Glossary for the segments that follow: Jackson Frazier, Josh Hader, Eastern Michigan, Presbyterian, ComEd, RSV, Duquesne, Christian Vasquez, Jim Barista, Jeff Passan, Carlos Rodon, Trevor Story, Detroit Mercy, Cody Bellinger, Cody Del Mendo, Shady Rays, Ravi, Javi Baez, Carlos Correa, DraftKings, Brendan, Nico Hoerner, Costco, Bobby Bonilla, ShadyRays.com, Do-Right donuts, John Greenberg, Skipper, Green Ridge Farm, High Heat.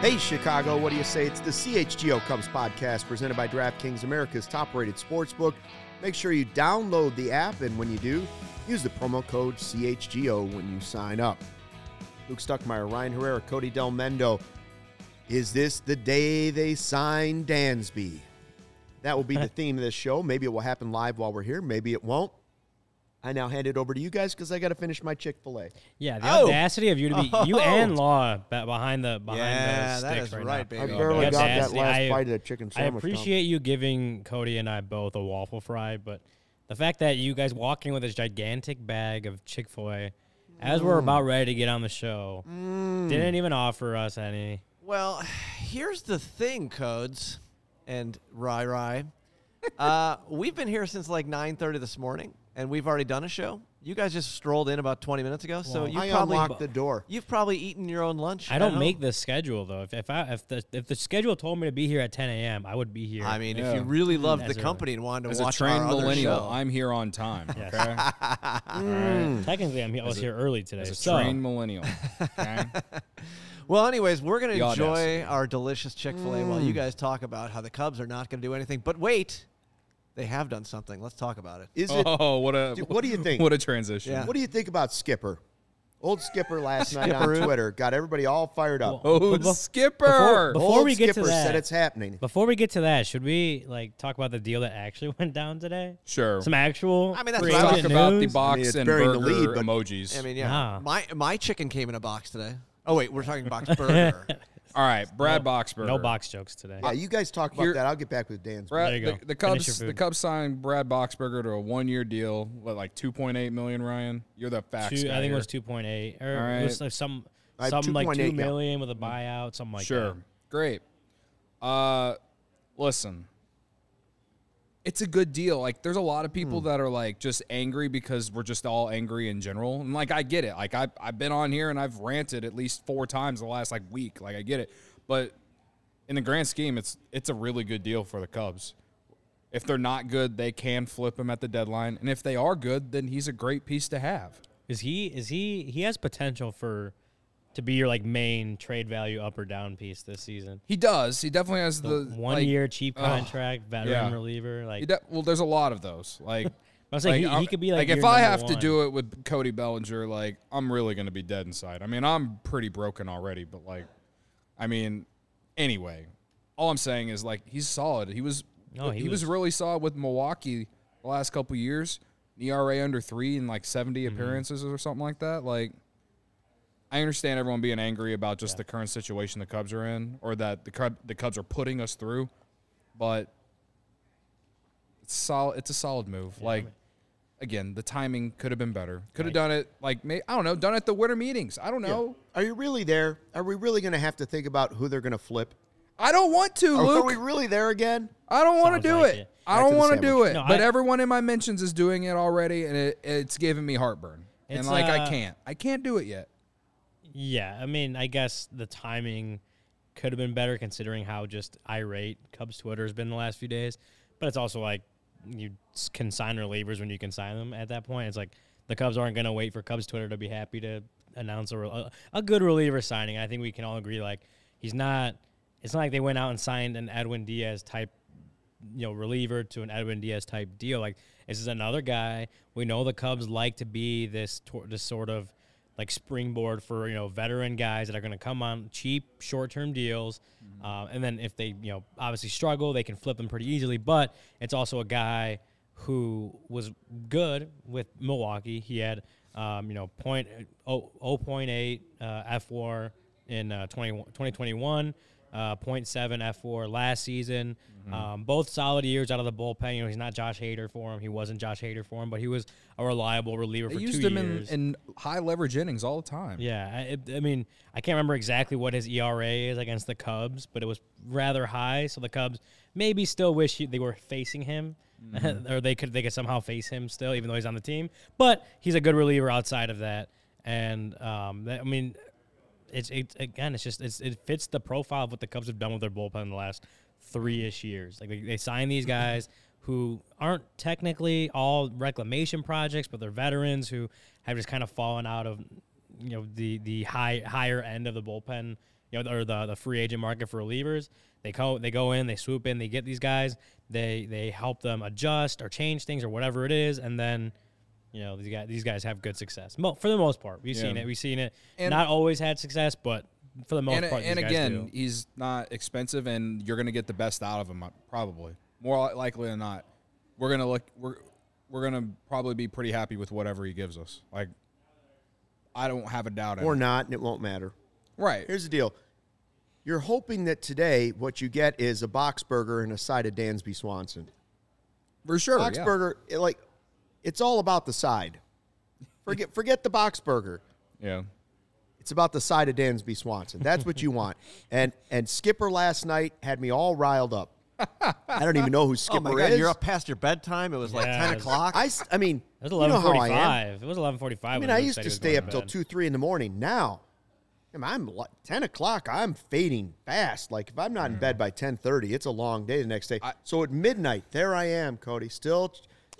Hey, Chicago, what do you say? It's the CHGO Cubs podcast presented by DraftKings, America's top-rated sportsbook. Make sure you download the app, and when you do, use the promo code CHGO when you sign up. Luke Stuckmeyer, Ryan Herrera, Cody Del Mendo. Is this the day they sign Dansby? That will be the theme of this show. Maybe it will happen live while we're here. Maybe it won't. I now hand it over to you guys because I got to finish my Chick-fil-A. Yeah, the audacity of you to be you and Law behind the sticks right now. Yeah, that is right, baby. I barely got that last bite of the chicken sandwich. I appreciate you giving Cody and I both a waffle fry, but the fact that you guys walk in with this gigantic bag of Chick-fil-A as we're about ready to get on the show didn't even offer us any. Well, here's the thing, Codes and Rai. We've been here since like 9:30 this morning. And we've already done a show. You guys just strolled in about 20 minutes ago, so you probably unlocked the door. You've probably eaten your own lunch. I don't make the schedule though. If the schedule told me to be here at 10 a.m., I would be here. I mean, if you really loved the company and wanted to watch our other show, I'm here on time. Yes. Okay. Right. Technically, I was here early today. As a trained millennial. Okay. Well, anyways, we're going to enjoy our delicious Chick-fil-A while you guys talk about how the Cubs are not going to do anything. But wait. They have done something. Let's talk about it. What do you think? What a transition. Yeah. What do you think about Skipper? Old Skipper last night on Twitter got everybody all fired up. Skipper! Before we get to that, said it's happening. Before we get to that, should we talk about the deal that actually went down today? Sure. Some actual. I mean, that's what I talk about the box and burger emojis. I mean, yeah, my chicken came in a box today. Oh wait, we're talking box burger. All right, Brad Boxberger. No box jokes today. Yeah, you guys talk about that. I'll get back with Dan's. Brad, there you go. The Cubs signed Brad Boxberger to a one-year deal, like $2.8 million. Ryan, you're the facts guy. I think it was 2.8, or right. It was like $2 million with a buyout, something like that. Sure, great. Listen, it's a good deal. Like, there's a lot of people that are just angry because we're just all angry in general. And I get it. I've been on here and I've ranted at least 4 times the last week. I get it. But in the grand scheme, it's a really good deal for the Cubs. If they're not good, they can flip him at the deadline. And if they are good, then he's a great piece to have. He has potential to be your main trade value up or down piece this season. He does. He definitely has the 1 year cheap contract veteran reliever. There's a lot of those. I was saying he could be if I have to do it with Cody Bellinger, I'm really going to be dead inside. I mean, I'm pretty broken already, but anyway, all I'm saying is he's solid. He was really solid with Milwaukee the last couple years. ERA under 3 in 70 appearances or something like that. I understand everyone being angry about just the current situation the Cubs are in or that the Cubs are putting us through, but it's solid. It's a solid move. Yeah, again, the timing could have been better. Could have done it, I don't know, done at the winter meetings. I don't know. Yeah. Are you really there? Are we really going to have to think about who they're going to flip? I don't want to, Luke. Are we really there again? I don't want to do it. I don't want to do it. But everyone in my mentions is doing it already, and it's giving me heartburn. And, I can't. I can't do it yet. Yeah, I mean, I guess the timing could have been better considering how just irate Cubs Twitter has been the last few days. But it's also you can sign relievers when you can sign them at that point. It's the Cubs aren't going to wait for Cubs Twitter to be happy to announce a good reliever signing. I think we can all agree, he's not – it's not like they went out and signed an Edwin Diaz-type, reliever to an Edwin Diaz-type deal. This is another guy. We know the Cubs like to be this sort of – springboard for, veteran guys that are going to come on cheap, short-term deals. And then if they, obviously struggle, they can flip them pretty easily. But it's also a guy who was good with Milwaukee. He had, 0.8 F4 in 2021, 0.7 F4 last season. Both solid years out of the bullpen. He's not Josh Hader for him. He wasn't Josh Hader for him, but he was a reliable reliever for 2 years. They used him in high leverage innings all the time. Yeah, I can't remember exactly what his ERA is against the Cubs, but it was rather high. So the Cubs maybe still wish they were facing him, or they could somehow face him still, even though he's on the team. But he's a good reliever outside of that, and it fits the profile of what the Cubs have done with their bullpen in the last 3-ish years. They sign these guys who aren't technically all reclamation projects, but they're veterans who have just kind of fallen out of the higher end of the bullpen you know, or the free agent market for relievers. They go in, they swoop in, they get these guys, they help them adjust or change things or whatever it is, and then, you know, these guys have good success. For the most part, we've seen it. And not always had success, but for the most part, these guys do. And again, he's not expensive, and you're going to get the best out of him probably, more likely than not. We're going to probably be pretty happy with whatever he gives us. Like, I don't have a doubt. Or not, and it won't matter. Right. Here's the deal. You're hoping that today what you get is a Boxberger and a side of Dansby Swanson. For sure, Boxberger, yeah. It's all about the side. Forget the Boxberger. Yeah. It's about the side of Dansby Swanson. That's what you want. And Skipper last night had me all riled up. I don't even know who Skipper is. You're up past your bedtime. It was 10 o'clock. I mean, it was 11:45. It was 11:45. I mean, I used to stay up till 2, 3 in the morning. Now, I'm 10 o'clock. I'm fading fast. Like, if I'm not in bed by 10:30, it's a long day the next day. So at midnight, there I am, Cody.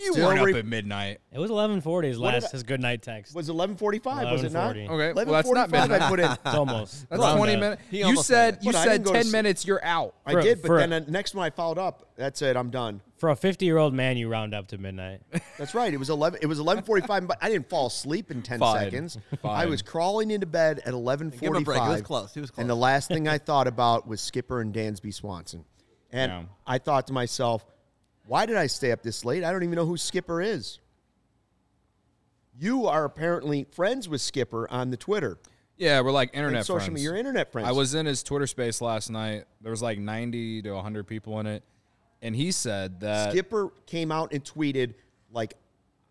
You weren't up at midnight. It was 11:40 his good night text. Was 11:45, was it not? Okay, 11:45 that's not midnight. I put in. It's almost. That's 20 minutes. You said 10 minutes, you're out. I did, but then the next one I followed up, that's it, I'm done. For a 50-year-old man, you round up to midnight. That's right. It was 11:45, but I didn't fall asleep in 10 seconds. I was crawling into bed at 11:45. Give him a break. He was close. And the last thing I thought about was Skipper and Dansby Swanson. And I thought to myself, why did I stay up this late? I don't even know who Skipper is. You are apparently friends with Skipper on the Twitter. Yeah, we're like internet friends. Social media, you're internet friends. I was in his Twitter space last night. There was 90 to 100 people in it. And he said that Skipper came out and tweeted,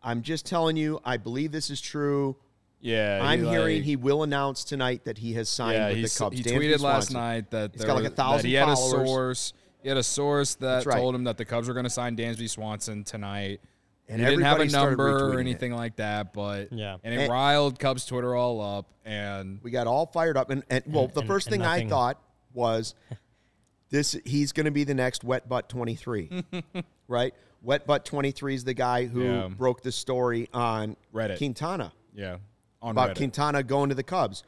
I'm just telling you, I believe this is true. Yeah. I'm hearing he will announce tonight that he has signed with the Cubs. He tweeted last night that he's got 1,000 followers. Had a source. He had a source that told him that the Cubs were going to sign Dansby Swanson tonight. And he didn't have a number or anything like that, but and it riled Cubs Twitter all up, and we got all fired up. And the first thing I thought was, he's going to be the next Wet Butt 23, right? Wet Butt 23 is the guy who broke the story on Reddit. Quintana, about Reddit. Quintana going to the Cubs,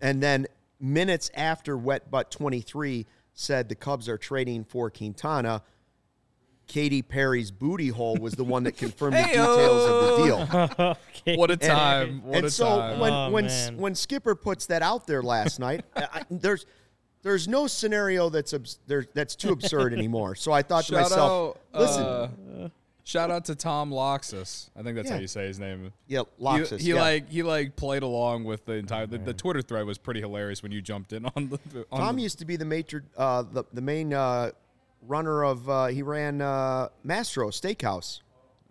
and then minutes after Wet Butt 23. Said the Cubs are trading for Quintana. Katy Perry's booty hole was the one that confirmed the details of the deal. Okay. What a time! And so when Skipper puts that out there last night, there's no scenario that's too absurd anymore. So I thought to myself, listen. Shout out to Tom Loxus. I think that's how you say his name. Yeah, Loxus. He played along with the entire. The Twitter thread was pretty hilarious when you jumped in on the. Tom used to be the main runner of. He ran Mastro Steakhouse.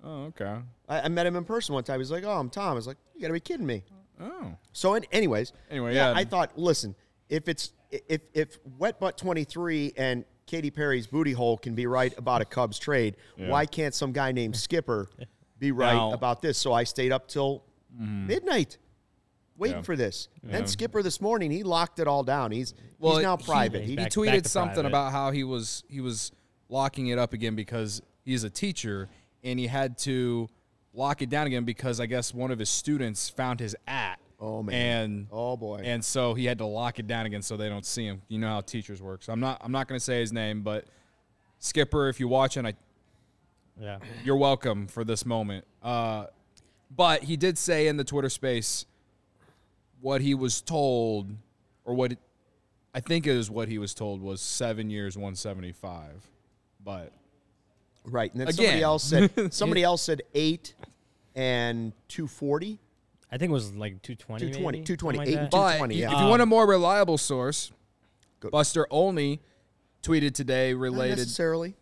Oh, okay. I met him in person one time. He's like, "Oh, I'm Tom." I was like, "You gotta be kidding me." Oh. So, anyway, I thought, listen, if Wet Butt 23 and Katy Perry's booty hole can be right about a Cubs trade. Yeah. Why can't some guy named Skipper be right about this? So I stayed up till midnight waiting for this. Yeah. Then Skipper this morning, he locked it all down. He's now private. He tweeted something about how he was locking it up again because he's a teacher and he had to lock it down again because I guess one of his students found his at. Oh, man. And so he had to lock it down again so they don't see him. You know how teachers work. So I'm not going to say his name, but Skipper, if you're watching, you're welcome for this moment. But he did say in the Twitter space what he was told, or what he was told was 7 years, 175. But right. And then again, somebody else said 8 and 240. I think it was 220. 220. Maybe? 220. But if you want a more reliable source, good. Buster Olney tweeted today related to.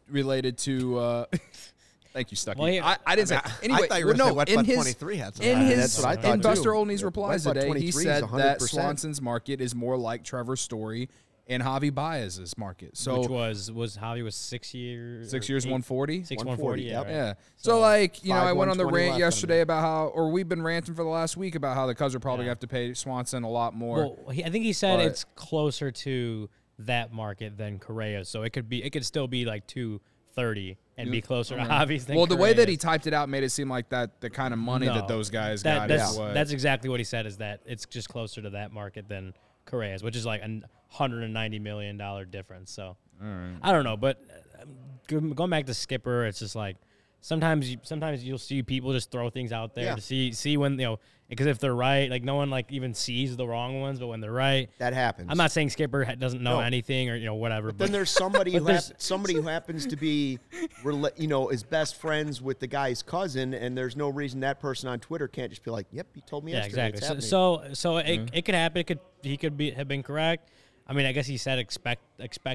Thank you, Stucky. Well, I didn't say. Anyway, I thought you were saying Wet Butt 23 had something. In Buster Olney's replies today, he said that Swanson's market is more like Trevor Story and Javi Baez's market. So which was Javi was 6 years. 6 years, 140. 140. Yeah. So I went on the rant yesterday about how, or we've been ranting for the last week about how the Cubs are probably gonna have to pay Swanson a lot more. Well, I think he said it's closer to that market than Correa's, so it could still be 230 and be closer to Javi's than. Well, the way that he typed it out made it seem like that the kind of money that those guys got. That's exactly what he said. Is that it's just closer to that market than. Correa's, which is like a $190 million difference. So I don't know, but going back to Skipper, it's just like sometimes you'll see people just throw things out there to see when, you know, because if they're right, like no one like even sees the wrong ones, but when they're right, that happens. I'm not saying Skipper doesn't know anything or, you know, whatever. But then there's somebody who happens to be, you know, is best friends with the guy's cousin, and there's no reason that person on Twitter can't just be like, "Yep, he told me yesterday." Yeah, exactly. It could happen. He could have been correct. I mean, I guess he said expect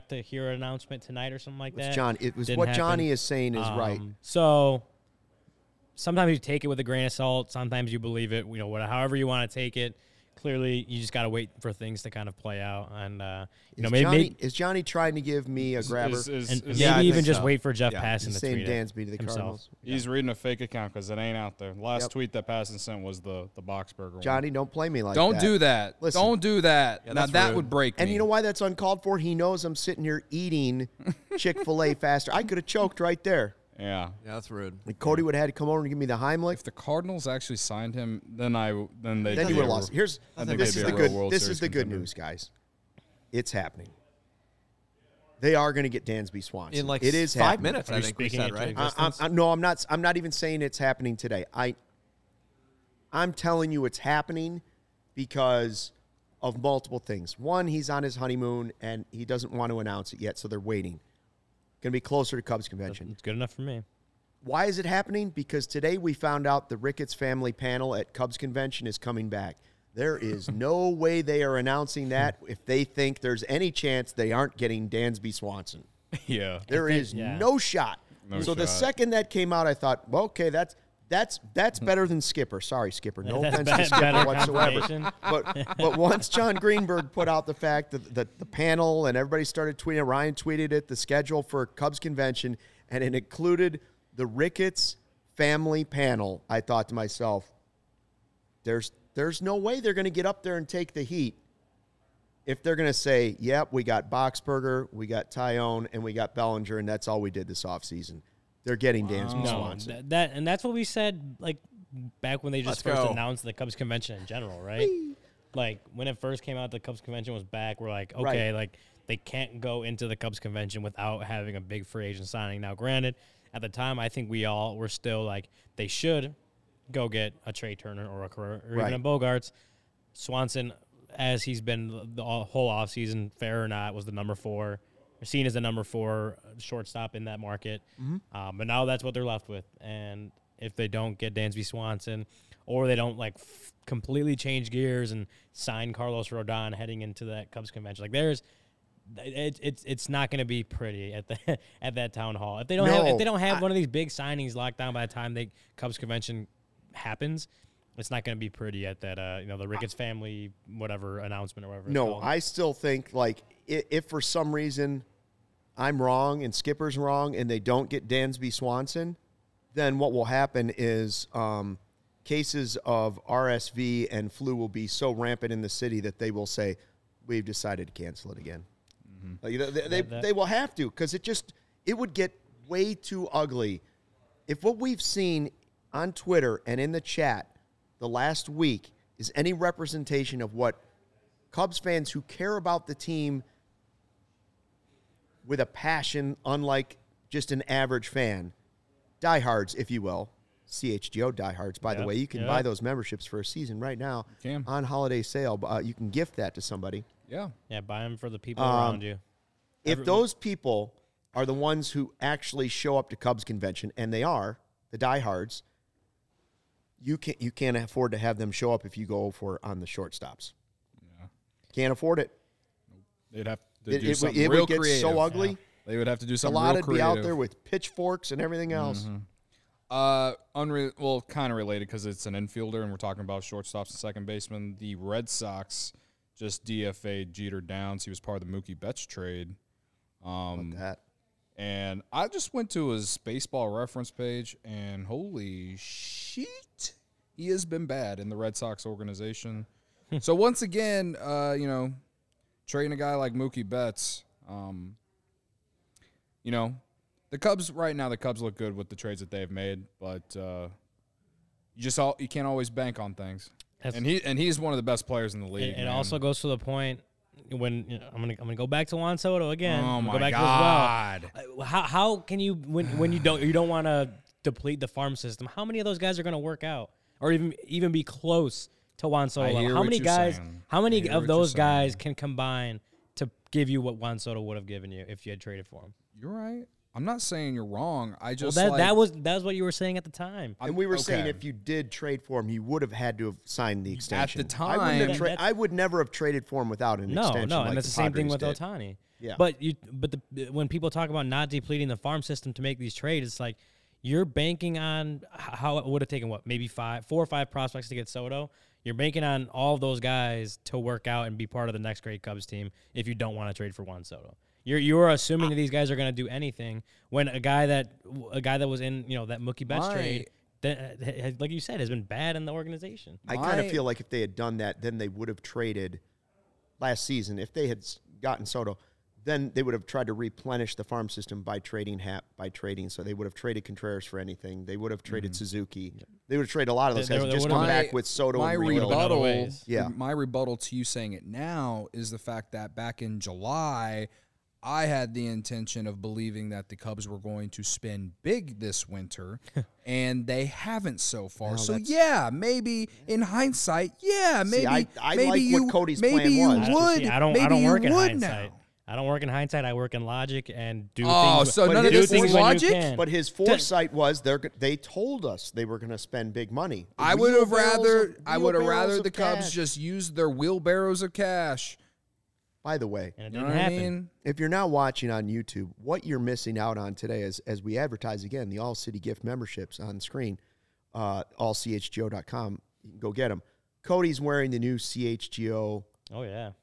to hear an announcement tonight or something like that. Johnny is saying is right. So sometimes you take it with a grain of salt. Sometimes you believe it. You know, however you want to take it. Clearly, you just got to wait for things to kind of play out. And is Johnny trying to give me a grabber? Wait for Jeff Passan to tweet Dansby to the Cardinals. Yeah. He's reading a fake account because it ain't out there. Last tweet that Passan sent was the Boxberger one. Johnny, don't play me like that. Don't do that. Listen, don't do that. Yeah, now, that would break me. And you know why that's uncalled for? He knows I'm sitting here eating Chick-fil-A faster. I could have choked right there. Yeah, that's rude. Like Cody would have had to come over and give me the Heimlich. If the Cardinals actually signed him, then you would have lost. This is the good news, guys. It's happening. They are going to get Dansby Swanson. In like it is 5 minutes, I think we said, right? No, I'm not. I'm not even saying it's happening today. I'm telling you, it's happening because of multiple things. One, he's on his honeymoon and he doesn't want to announce it yet, so they're waiting. Going to be closer to Cubs convention. It's good enough for me. Why is it happening? Because today we found out the Ricketts family panel at Cubs convention is coming back. There is no way they are announcing that if they think there's any chance they aren't getting Dansby Swanson. Yeah. There is no shot. The second that came out, I thought, well, okay, that's better than Skipper. Sorry, Skipper. No offense to Skipper whatsoever. But once John Greenberg put out the fact that the panel and everybody started tweeting it, Ryan tweeted it, the schedule for Cubs convention, and it included the Ricketts family panel, I thought to myself, there's no way they're going to get up there and take the heat if they're going to say, yep, we got Boxberger, we got Tyone, and we got Bellinger, and that's all we did this offseason. They're getting Dansby Swanson. And that's what we said, like, back when they announced the Cubs convention in general, right? Like, when it first came out, the Cubs convention was back. We're like, okay, like, they can't go into the Cubs convention without having a big free agent signing. Now, granted, at the time, I think we all were still like, they should go get a Trey Turner or even a Bogaerts. Swanson, as he's been the whole offseason, fair or not, was the number 4. Seen as the number 4 shortstop in that market. Mm-hmm. But now that's what they're left with. And if they don't get Dansby Swanson or they don't, like, completely change gears and sign Carlos Rodon heading into that Cubs convention, like, it's not going to be pretty at that town hall. If they don't have one of these big signings locked down by the time the Cubs convention happens, it's not going to be pretty at that, the Ricketts family, whatever, announcement or whatever. No, I still think, like, if for some reason I'm wrong and Skipper's wrong and they don't get Dansby Swanson, then what will happen is cases of RSV and flu will be so rampant in the city that they will say, we've decided to cancel it again. Mm-hmm. Like, they will have to because it would get way too ugly. If what we've seen on Twitter and in the chat the last week is any representation of what Cubs fans who care about the team with a passion, unlike just an average fan, diehards, if you will, CHGO diehards, by the way, you can buy those memberships for a season right now on holiday sale. You can gift that to somebody. Yeah. Yeah, buy them for the people around you. If those people are the ones who actually show up to Cubs convention, and they are, the diehards, you can't afford to have them show up if you go on the shortstops. Yeah. Can't afford it. They'd have to do something real creative. It would get so ugly. Yeah. They would have to do something real creative. A lot would be out there with pitchforks and everything else. Mm-hmm. Kind of related because it's an infielder, and we're talking about shortstops and second basemen. The Red Sox just DFA'd Jeter Downs. He was part of the Mookie Betts trade. About that. And I just went to his baseball reference page, and holy shit, he has been bad in the Red Sox organization. So once again, trading a guy like Mookie Betts, the Cubs right now, the Cubs look good with the trades that they've made, but you can't always bank on things. And he's one of the best players in the league. It also goes to the point when I'm gonna go back to Juan Soto again. Oh my God! How can you when you don't want to deplete the farm system? How many of those guys are gonna work out or even be close to Juan Soto level? How many of those guys can combine to give you what Juan Soto would have given you if you had traded for him? You're right. I'm not saying you're wrong. I just that was what you were saying at the time, and we were saying if you did trade for him, you would have had to have signed the extension at the time. I would never have traded for him without an extension. No, and that's the same thing with Ohtani. Yeah, but when people talk about not depleting the farm system to make these trades, it's like you're banking on how it would have taken maybe four or five prospects to get Soto. You're banking on all of those guys to work out and be part of the next great Cubs team if you don't want to trade for Juan Soto. You're assuming that these guys are going to do anything when a guy that was in that Mookie Betts trade, that, like you said, has been bad in the organization. I kind of feel like if they had done that, then they would have traded last season. If they had gotten Soto, then they would have tried to replenish the farm system by trading Happ, so they would have traded Contreras for anything. They would have traded Suzuki. Yeah. They would have traded a lot of those guys. Just come back with Soto and Rebuttal. Yeah. My rebuttal to you saying it now is the fact that back in July, I had the intention of believing that the Cubs were going to spend big this winter, and they haven't so far. No, so, maybe in hindsight, I like what Cody's plan was. I don't work in hindsight. I don't work in hindsight. I work in logic and do things. Oh, so none of this is logic? But his foresight was they told us they were going to spend big money. I would have rather the Cubs just use their wheelbarrows of cash. By the way, and it didn't happen. If you're now watching on YouTube, what you're missing out on today is, as we advertise again, the all-city gift memberships on screen, allchgo.com. You can go get them. Cody's wearing the new CHGO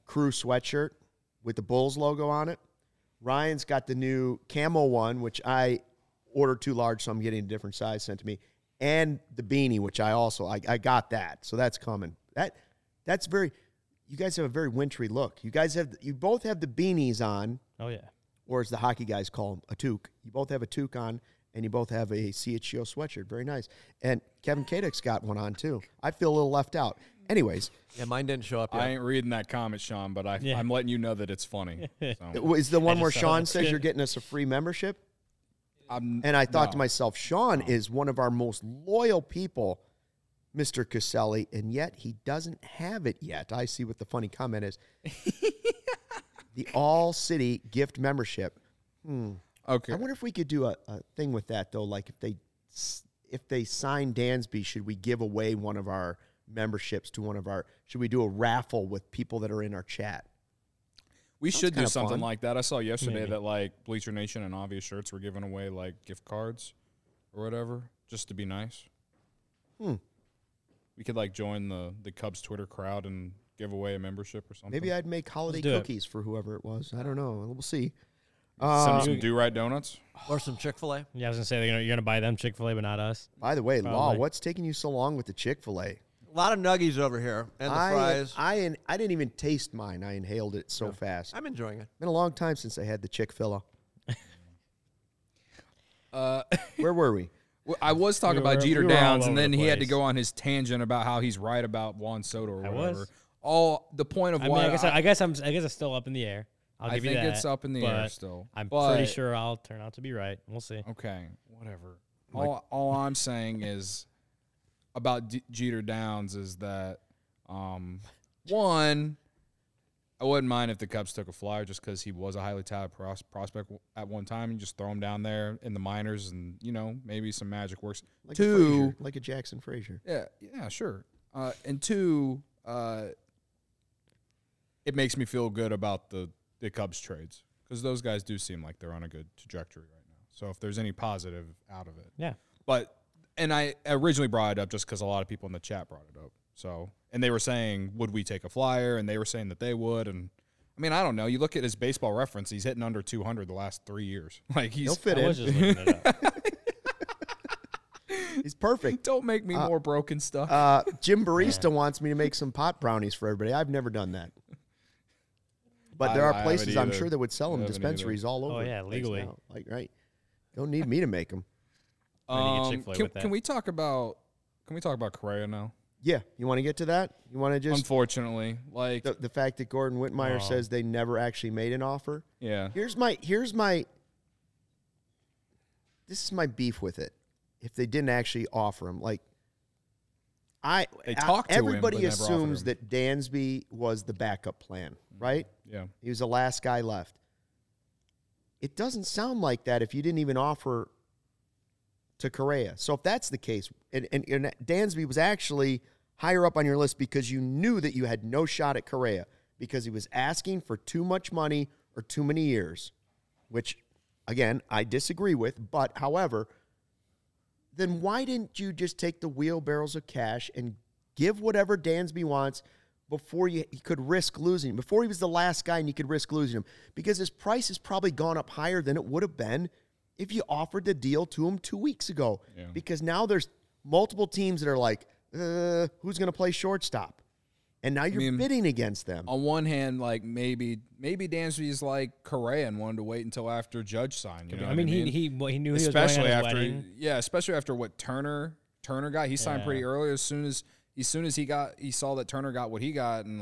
crew sweatshirt with the Bulls logo on it. Ryan's got the new camo one, which I ordered too large, so I'm getting a different size sent to me, and the beanie, which I got that, so that's coming. That's very... You guys have a very wintry look. You both have the beanies on. Oh, yeah. Or as the hockey guys call them, a toque. You both have a toque on, and you both have a CHGO sweatshirt. Very nice. And Kevin Kadik's got one on, too. I feel a little left out. Anyways. Yeah, mine didn't show up yet. I ain't reading that comment, Sean, but I'm letting you know that it's funny. So. Is the one where Sean says you're getting us a free membership? I thought to myself, Sean is one of our most loyal people, Mr. Caselli, and yet he doesn't have it yet. I see what the funny comment is. The all-city gift membership. Okay. I wonder if we could do a thing with that, though. Like, if they sign Dansby, should we give away one of our memberships to one of our... Should we do a raffle with people that are in our chat? We should do something like that. I saw yesterday that, Bleacher Nation and Obvious Shirts were giving away, gift cards or whatever, just to be nice. We could join the Cubs Twitter crowd and give away a membership or something. Maybe I'd make holiday cookies for whoever it was. I don't know. We'll see. Some do-right donuts or some Chick-fil-A. Yeah, I was gonna say you're gonna buy them Chick-fil-A, but not us. By the way, Law, what's taking you so long with the Chick-fil-A? A lot of nuggies over here and the fries. I didn't even taste mine. I inhaled it so fast. I'm enjoying it. Been a long time since I had the Chick-fil-A. Where were we? I was talking about Jeter Downs, and then he had to go on his tangent about how he's right about Juan Soto or whatever. I guess it's still up in the air. I think it's up in the air still. But pretty sure I'll turn out to be right. We'll see. Okay, whatever. All I'm saying is about Jeter Downs is that one, I wouldn't mind if the Cubs took a flyer just because he was a highly touted prospect at one time. You just throw him down there in the minors and, maybe some magic works. Like a Jackson Frazier. Yeah, sure. And two, it makes me feel good about the Cubs trades because those guys do seem like they're on a good trajectory right now. So if there's any positive out of it. Yeah. And I originally brought it up just because a lot of people in the chat brought it up. So, and they were saying, would we take a flyer? And they were saying that they would. And I mean, I don't know. You look at his baseball reference; he's hitting under 200 the last 3 years. He'll fit in. I was just looking it up. He's perfect. Don't make me more broken stuff. Jim Barista wants me to make some pot brownies for everybody. I've never done that, but there are places I'm sure that would sell them dispensaries all over. Oh yeah, legally. Right? Don't need me to make them. Can we talk about Correa now? Yeah, you want to get to that? You want to just unfortunately, like the fact that Gordon Wittenmeyer says they never actually made an offer. Yeah. This is my beef with it. If they didn't actually offer him, like everybody assumes that Dansby was the backup plan, right? Yeah. He was the last guy left. It doesn't sound like that if you didn't even offer to Correa. So if that's the case, and Dansby was actually higher up on your list because you knew that you had no shot at Correa because he was asking for too much money or too many years, which, again, I disagree with. But, however, then why didn't you just take the wheelbarrows of cash and give whatever Dansby wants before he could risk losing him, before he was the last guy and you could risk losing him? Because his price has probably gone up higher than it would have been if you offered the deal to him 2 weeks ago. Yeah. Because now there's multiple teams that are like, who's going to play shortstop? And now you're bidding against them. On one hand, like maybe Dansby's like Correa and wanted to wait until after Judge signed. He knew he was going on his wedding. Yeah, especially after what Turner got. He signed pretty early. As soon as he saw that Turner got what he got, and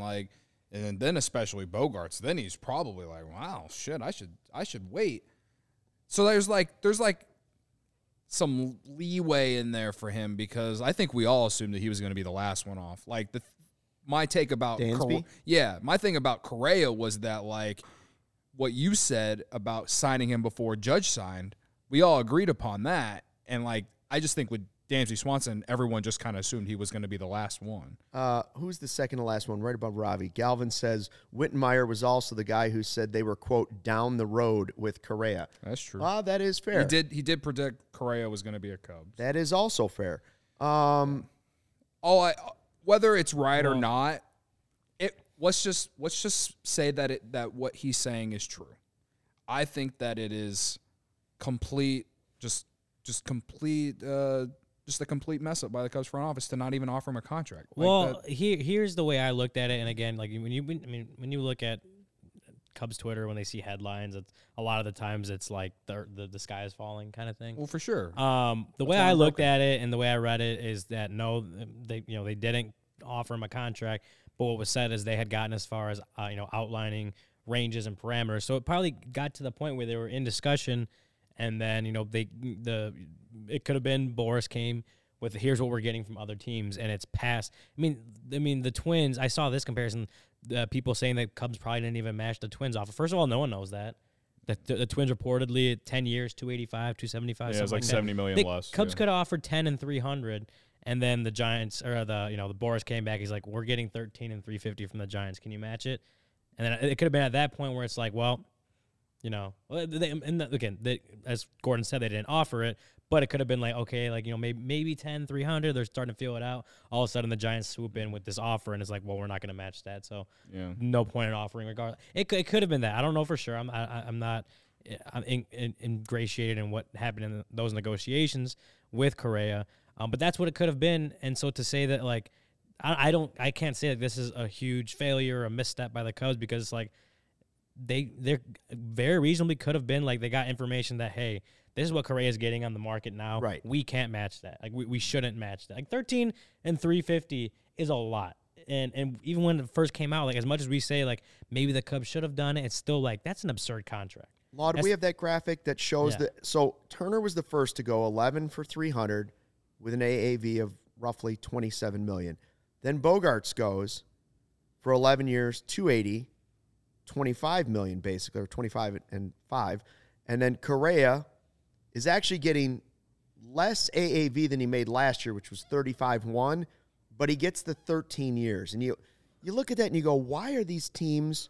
then especially Bogaerts. Then he's probably like, wow, shit, I should wait. So there's some leeway in there for him because I think we all assumed that he was going to be the last one off. Like my take about Dansby? My thing about Correa was that what you said about signing him before Judge signed, we all agreed upon that, and I just think with Dansby Swanson, everyone just kind of assumed he was going to be the last one. Who's the second to last one? Right above Ravi. Galvin says Wittenmeyer was also the guy who said they were, quote, down the road with Correa. That's true. That is fair. He did predict Correa was going to be a Cub. That is also fair. Whether it's right or not, let's just say that what he's saying is true. I think that it is just a complete mess up by the Cubs front office to not even offer him a contract. Here's the way I looked at it, and again, when you look at Cubs Twitter, when they see headlines, it's a lot of the times it's like the sky is falling kind of thing. Well, for sure. The way I looked at it and the way I read it is that no, they didn't offer him a contract, but what was said is they had gotten as far as outlining ranges and parameters. So it probably got to the point where they were in discussion. And then, it could have been Boris came with here's what we're getting from other teams, and it's past. I mean the Twins. I saw this comparison. People saying that Cubs probably didn't even match the Twins offer. First of all, no one knows that. The Twins reportedly at 10 years, $285, $275. Yeah, it was like $70 million less. Cubs could have offered 10 and 300, and then the Giants or the Boris came back. He's like, we're getting 13 and 350 from the Giants. Can you match it? And then it could have been at that point where it's like, well. As Gordon said, they didn't offer it, but it could have been maybe 10, 300. They're starting to feel it out. All of a sudden, the Giants swoop in with this offer, and it's like, well, we're not going to match that, so no point in offering regardless. It could have been that. I don't know for sure. I'm not ingratiated in what happened in those negotiations with Correa, but that's what it could have been. And so to say that, I can't say that this is a huge failure or a misstep by the Cubs because it's like. They're very reasonably could have been they got information that, hey, this is what Correa is getting on the market now. Right. We can't match that. We shouldn't match that. 13 and 350 is a lot. And even when it first came out, as much as we say, maybe the Cubs should have done it, it's still that's an absurd contract. Law, do we have that graphic that shows that? So Turner was the first to go 11 for 300 with an AAV of roughly $27 million. Then Bogaerts goes for 11 years, 280. 25 million basically, or 25 and 5. And then Correa is actually getting less AAV than he made last year, which was 35-1, but he gets the 13 years. And you look at that and you go, why are these teams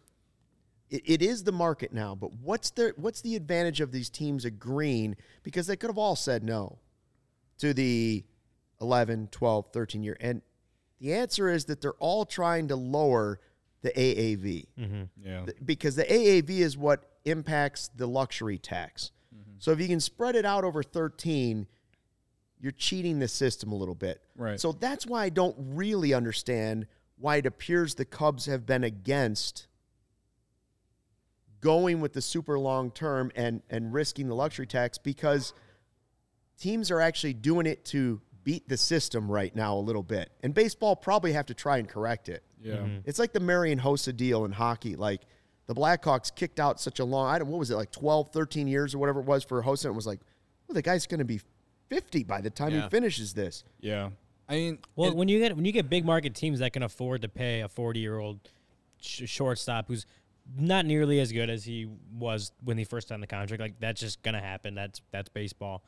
it is the market now, but what's the advantage of these teams agreeing? Because they could have all said no to the 11, 12, 13 year. And the answer is that they're all trying to lower the AAV, because the AAV is what impacts the luxury tax. Mm-hmm. So if you can spread it out over 13, you're cheating the system a little bit. Right. So that's why I don't really understand why it appears the Cubs have been against going with the super long term and risking the luxury tax because teams are actually doing it to beat the system right now a little bit. And baseball probably have to try and correct it. Yeah, mm-hmm. It's like the Marian Hossa deal in hockey. Like the Blackhawks kicked out such a long, I don't, what was it, like 12, 13 years or whatever it was for Hossa. And it was like, well, the guy's going to be 50 by the time he finishes this. Yeah. I mean, well, when you get big market teams that can afford to pay a 40-year-old shortstop who's not nearly as good as he was when he first signed the contract, like that's just gonna happen. That's baseball.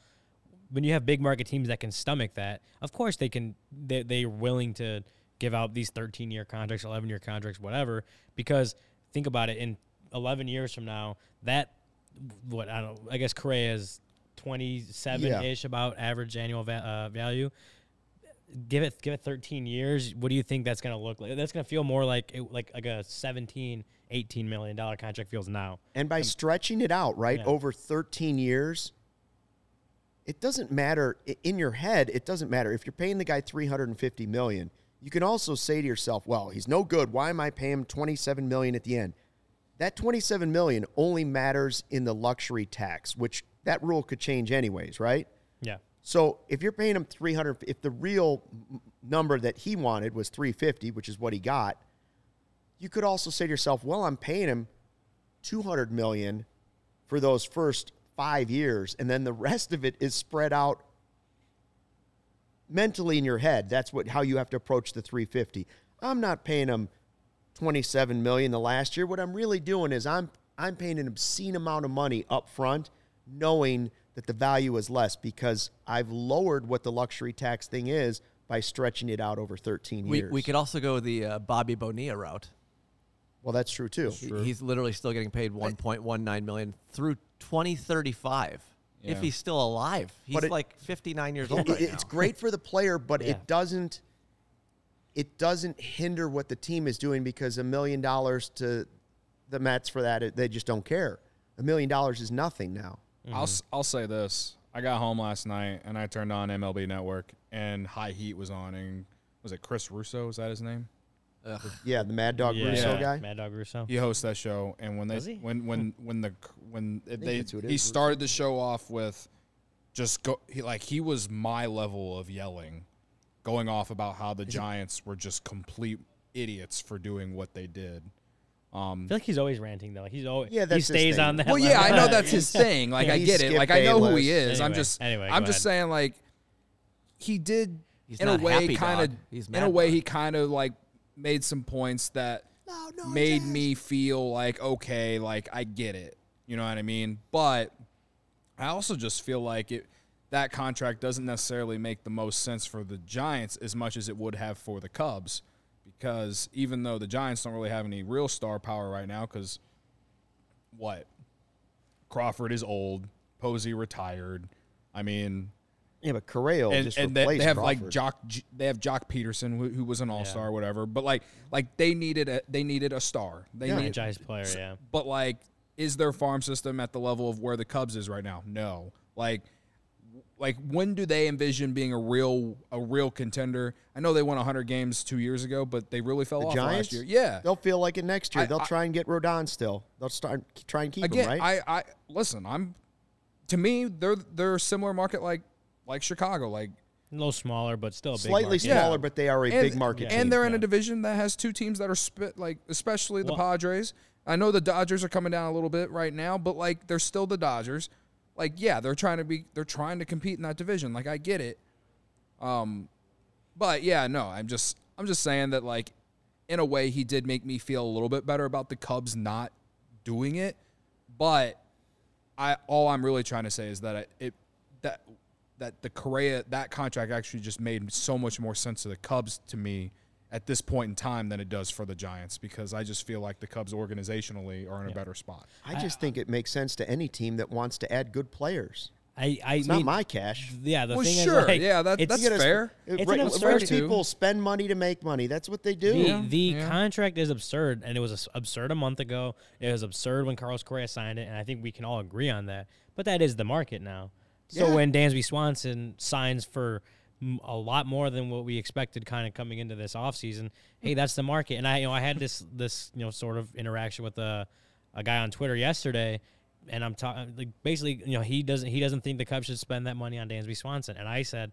When you have big market teams that can stomach that, of course they can. They're willing to give out these 13-year contracts, 11-year contracts, whatever. Because think about it, in 11 years from now, I guess Correa's 27-ish about average annual value. Give it 13 years. What do you think that's going to look like? That's going to feel more like a $17, $18 million contract feels now. And by stretching it out, right, over 13 years, it doesn't matter. In your head, it doesn't matter. If you're paying the guy $350 million, you can also say to yourself, well, he's no good. Why am I paying him $27 million at the end? That $27 million only matters in the luxury tax, which that rule could change anyways, right? Yeah. So if you're paying him $300, if the real number that he wanted was $350, which is what he got, you could also say to yourself, well, I'm paying him $200 million for those first 5 years, and then the rest of it is spread out mentally in your head. That's how you have to approach the $350. I'm not paying him $27 million the last year. What I'm really doing is I'm paying an obscene amount of money up front, knowing that the value is less because I've lowered what the luxury tax thing is by stretching it out over 13 years. We could also go the Bobby Bonilla route. Well, that's true, too. He's literally still getting paid $1.19 million through 2035 if he's still alive. He's like 59 years old right now. It's great for the player, but it doesn't hinder what the team is doing because $1 million to the Mets for that, they just don't care. $1 million is nothing now. Mm-hmm. I'll say this. I got home last night, and I turned on MLB Network, and High Heat was on. And was it Chris Russo? Is that his name? Ugh. Yeah, the Mad Dog Russo guy. Mad Dog Russo. He hosts that show. And when they he started the show off with just go. He was my level of yelling, going off about how the Giants were just complete idiots for doing what they did. I feel like he's always ranting though. He stays on that. Well, yeah, I know that's his thing. Like I get it. Like I know who he is. I'm just saying. Like he did in a way, kind of. In a way, he kind of like made some points that made me feel like okay, like I get it. You know what I mean? But I also just feel like that contract doesn't necessarily make the most sense for the Giants as much as it would have for the Cubs. Because even though the Giants don't really have any real star power right now, because Crawford is old, Posey retired. I mean, yeah, but Correa just replaced Crawford. They have Crawford. They have Jock Peterson, who was an all-star, whatever. But like they needed a star. They needed a franchise player. Yeah. But like, is their farm system at the level of where the Cubs is right now? No. Like, when do they envision being a real contender? I know they won 100 games 2 years ago, but they really fell off last year. Yeah, they'll feel like it next year. They'll try and get Rodon still. They'll try and keep him. Right? I listen. To me, they're a similar market like Chicago, like a little smaller, but still a big slightly market. Smaller, but they are a big market team. And they're in a division that has two teams that are especially the Padres. I know the Dodgers are coming down a little bit right now, but like they're still the Dodgers. Like, yeah, they're trying to compete in that division. Like, I get it. But yeah, no, I'm just saying that, like, in a way, he did make me feel a little bit better about the Cubs not doing it. But all I'm really trying to say is that that contract actually just made so much more sense to the Cubs to me at this point in time than it does for the Giants, because I just feel like the Cubs organizationally are in a better spot. I just think it makes sense to any team that wants to add good players. It's not my cash. Yeah, the thing is, like, yeah, that's fair. People spend money to make money. That's what they do. The contract is absurd, and it was absurd a month ago. It was absurd when Carlos Correa signed it, and I think we can all agree on that. But that is the market now. So when Dansby Swanson signs for a lot more than what we expected kind of coming into this offseason. Hey, that's the market. And I had this sort of interaction with a guy on Twitter yesterday, and I'm talking basically he doesn't think the Cubs should spend that money on Dansby Swanson. And I said,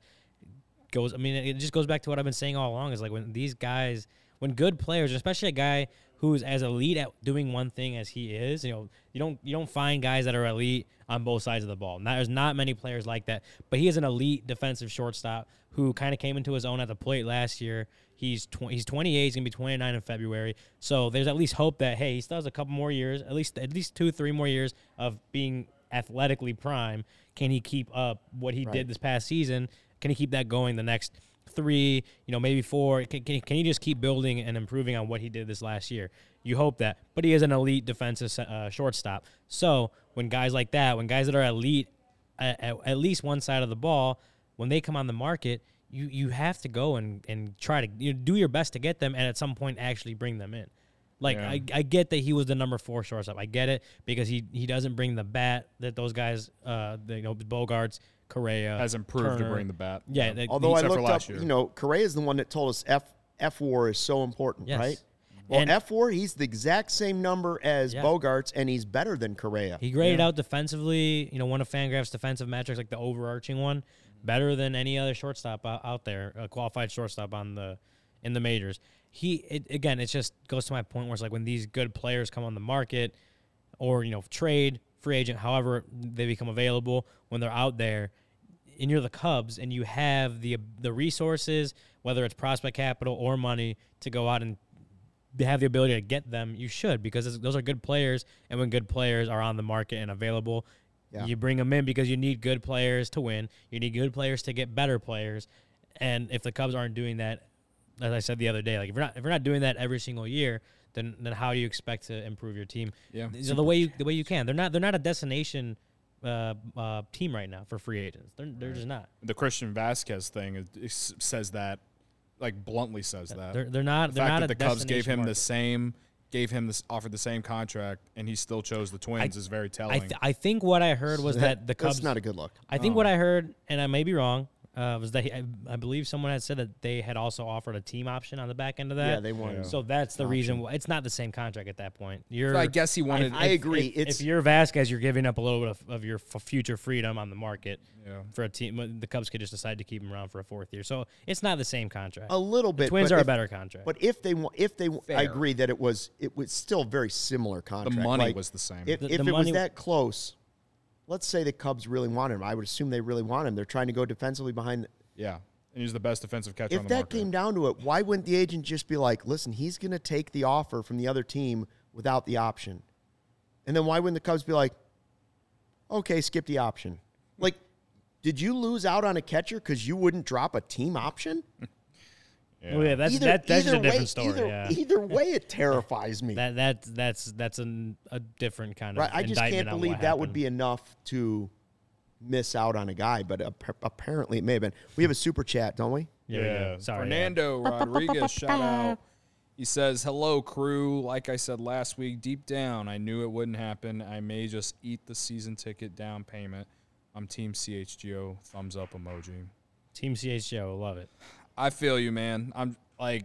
goes, I mean, it just goes back to what I've been saying all along, is like when these guys, when good players, especially a guy who's as elite at doing one thing as he is, you know, you don't find guys that are elite on both sides of the ball. Now, there's not many players like that, but he is an elite defensive shortstop who kind of came into his own at the plate last year. He's 28, he's going to be 29 in February. So there's at least hope that, hey, he still has a couple more years, at least 2-3 more years of being athletically prime. Can he keep up what he did this past season? Can he keep that going the next 3, you know, maybe 4? Can he just keep building and improving on what he did this last year? You hope that. But he is an elite defensive shortstop. So when guys like that, when guys that are elite at least one side of the ball, when they come on the market, you have to go and try to, you know, do your best to get them and at some point actually bring them in. Like, yeah. I get that he was the number 4 shortstop. I get it, because he doesn't bring the bat that those guys, you know, Bogaerts, Correa. Has improved Turner. To bring the bat. Yeah. Although I looked up, you know, Correa is the one that told us F-war is so important, yes. Right? Well, and F-war, he's the exact same number as Bogaerts, and he's better than Correa. He graded out defensively, you know, one of Fangraph's defensive metrics, like the overarching one, better than any other shortstop out there, a qualified shortstop in the majors. It just goes to my point where it's like when these good players come on the market or, you know, trade, free agent, however they become available, when they're out there and you're the Cubs and you have the resources, whether it's prospect capital or money, to go out and have the ability to get them, you should, because those are good players. And when good players are on the market and available, you bring them in, because you need good players to win. You need good players to get better players. And if the Cubs aren't doing that, as I said the other day, like if you're not doing that every single year, then how do you expect to improve your team? Yeah, so the way you can. They're not a destination team right now for free agents. They're just not. The Christian Vasquez thing says that, like, bluntly says that they're not. The fact that the Cubs gave him offered the same contract, and he still chose the Twins is very telling. I think what I heard was that the Cubs. That's not a good look. I think what I heard, and I may be wrong. Was that I believe someone had said that they had also offered a team option on the back end of that. Yeah, they wanted. So that's the reason why it's not the same contract at that point. So I guess he wanted. I agree. If you're Vasquez, you're giving up a little bit of your future freedom on the market for a team. The Cubs could just decide to keep him around for a 4th year. So it's not the same contract. A little bit. The Twins are a better contract. But I agree that it was still very similar contract. The money was the same. If it was that close. Let's say the Cubs really want him. I would assume they really want him. They're trying to go defensively behind. And he's the best defensive catcher on the market. If that came down to it, why wouldn't the agent just be like, listen, he's going to take the offer from the other team without the option? And then why wouldn't the Cubs be like, okay, skip the option? Like, did you lose out on a catcher because you wouldn't drop a team option? Well, that's just a different story. Either way, it terrifies me. That's a different kind of indictment. I just can't believe that would be enough to miss out on a guy, but apparently it may have been. We have a super chat, don't we? Yeah. Sorry, Fernando Rodriguez, shout out. He says, hello, crew. Like I said last week, deep down, I knew it wouldn't happen. I may just eat the season ticket down payment. I'm Team CHGO. Thumbs up emoji. Team CHGO, love it. I feel you, man. I'm like,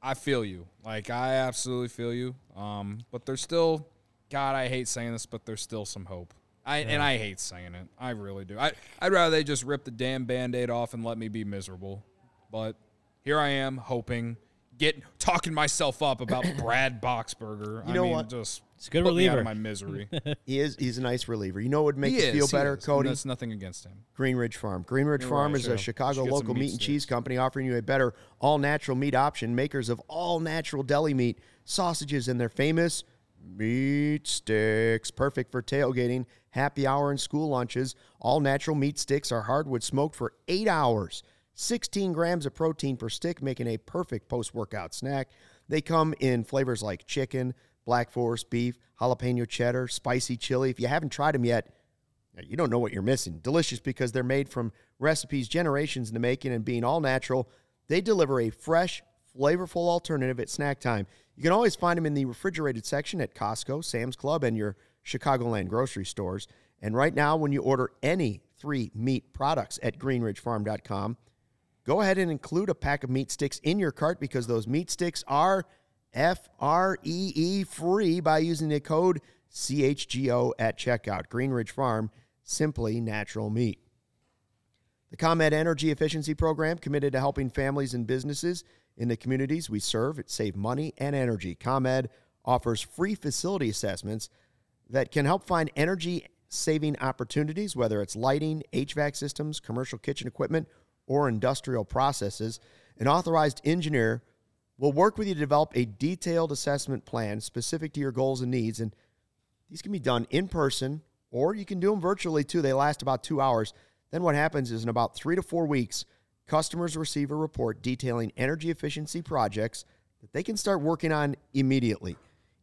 I feel you. Like, I absolutely feel you. But there's still, God, I hate saying this, but there's still some hope. And I hate saying it. I really do. I'd rather they just rip the damn Band-Aid off and let me be miserable. But here I am, hoping, talking myself up about Brad Boxberger. You know, I mean, what? Just it's a good reliever. Me out of my misery. He's a nice reliever. You know what would make you feel better, Cody? That's nothing against him. Green Ridge Farm. Green Ridge Farm is a Chicago local meat and cheese company offering you a better all-natural meat option. Makers of all-natural deli meat, sausages, and their famous meat sticks. Perfect for tailgating, happy hour, and school lunches. All-natural meat sticks are hardwood smoked for 8 hours. 16 grams of protein per stick, making a perfect post-workout snack. They come in flavors like chicken, black forest beef, jalapeno cheddar, spicy chili. If you haven't tried them yet, you don't know what you're missing. Delicious because they're made from recipes generations in the making, and being all natural, they deliver a fresh, flavorful alternative at snack time. You can always find them in the refrigerated section at Costco, Sam's Club, and your Chicagoland grocery stores. And right now, when you order any 3 meat products at greenridgefarm.com, go ahead and include a pack of meat sticks in your cart, because those meat sticks are F-R-E-E free by using the code CHGO at checkout. Green Ridge Farm, simply natural meat. The ComEd Energy Efficiency Program, committed to helping families and businesses in the communities we serve save money and energy. ComEd offers free facility assessments that can help find energy-saving opportunities, whether it's lighting, HVAC systems, commercial kitchen equipment, or industrial processes. An authorized engineer will work with you to develop a detailed assessment plan specific to your goals and needs. And these can be done in person, or you can do them virtually, too. They last about 2 hours. Then what happens is in about 3 to 4 weeks, customers receive a report detailing energy efficiency projects that they can start working on immediately.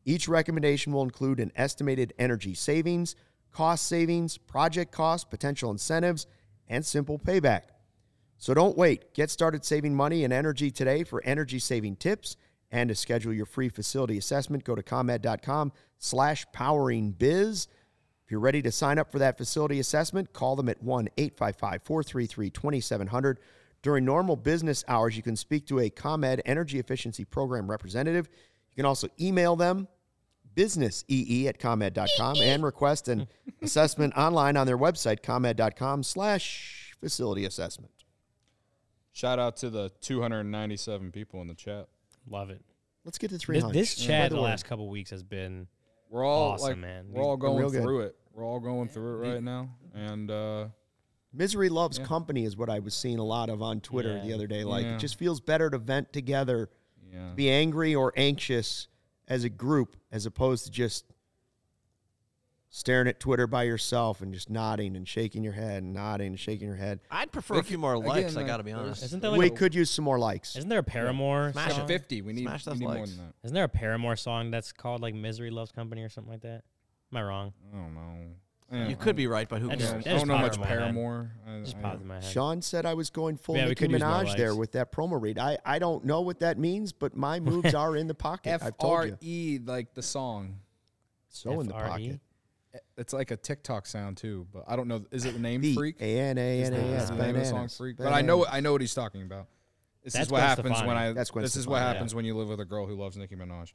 Each recommendation will include an estimated energy savings, cost savings, project costs, potential incentives, and simple payback. So don't wait. Get started saving money and energy today. For energy-saving tips and to schedule your free facility assessment, go to comed.com/poweringbiz. If you're ready to sign up for that facility assessment, call them at 1-855-433-2700. During normal business hours, you can speak to a ComEd Energy Efficiency Program representative. You can also email them, businessee@comed.com, and request an assessment online on their website, comed.com/facility-assessment. Shout out to the 297 people in the chat. Love it. Let's get to 300. This chat the last couple of weeks has been... We're all awesome, like, man. We're all going through it. We're all going through it right now. And misery loves company is what I was seeing a lot of on Twitter the other day. Like, it just feels better to vent together, to be angry or anxious as a group, as opposed to just staring at Twitter by yourself and just nodding and shaking your head and nodding and shaking your head. I'd prefer a few more likes. I got to be honest. Isn't there we could use some more likes. Isn't there a Paramore song? Smash 50. We need more than that. Isn't there a Paramore song that's called like "Misery Loves Company" or something like that? Am I wrong? I don't know. You could be right, but who cares? I don't know much Paramore. Just popped in my head. Sean said I was going full Nicki Minaj there with that promo read. I don't know what that means, but my moves are in the pocket. I've told you. F-R-E, like the song. So F-R-E? In the pocket. It's like a TikTok sound too, but I don't know. Is it the name Freak? Freak. But I know what he's talking about. This is what happens when you live with a girl who loves Nicki Minaj.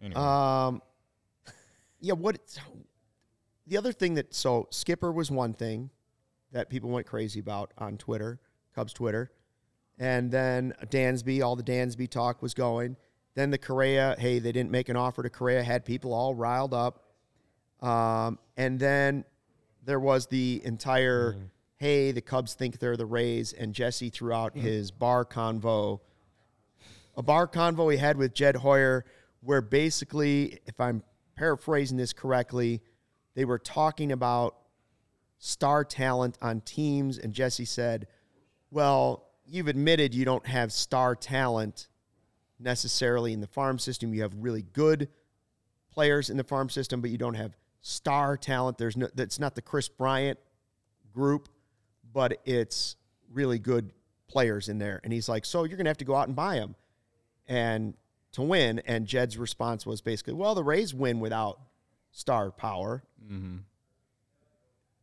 Anyway. The other thing that Skipper was one thing that people went crazy about on Twitter, Cubs Twitter, and then Dansby, all the Dansby talk was going. Then the Correa, hey, they didn't make an offer to Correa, had people all riled up. And then there was the entire, hey, the Cubs think they're the Rays, and Jesse threw out his bar convo he had with Jed Hoyer, where basically, if I'm paraphrasing this correctly, they were talking about star talent on teams, and Jesse said, well, you've admitted you don't have star talent necessarily in the farm system. You have really good players in the farm system, but you don't have star talent. That's not the Chris Bryant group, but it's really good players in there. And he's like, so you're going to have to go out and buy them and to win. And Jed's response was basically, well, the Rays win without star power. Mm-hmm.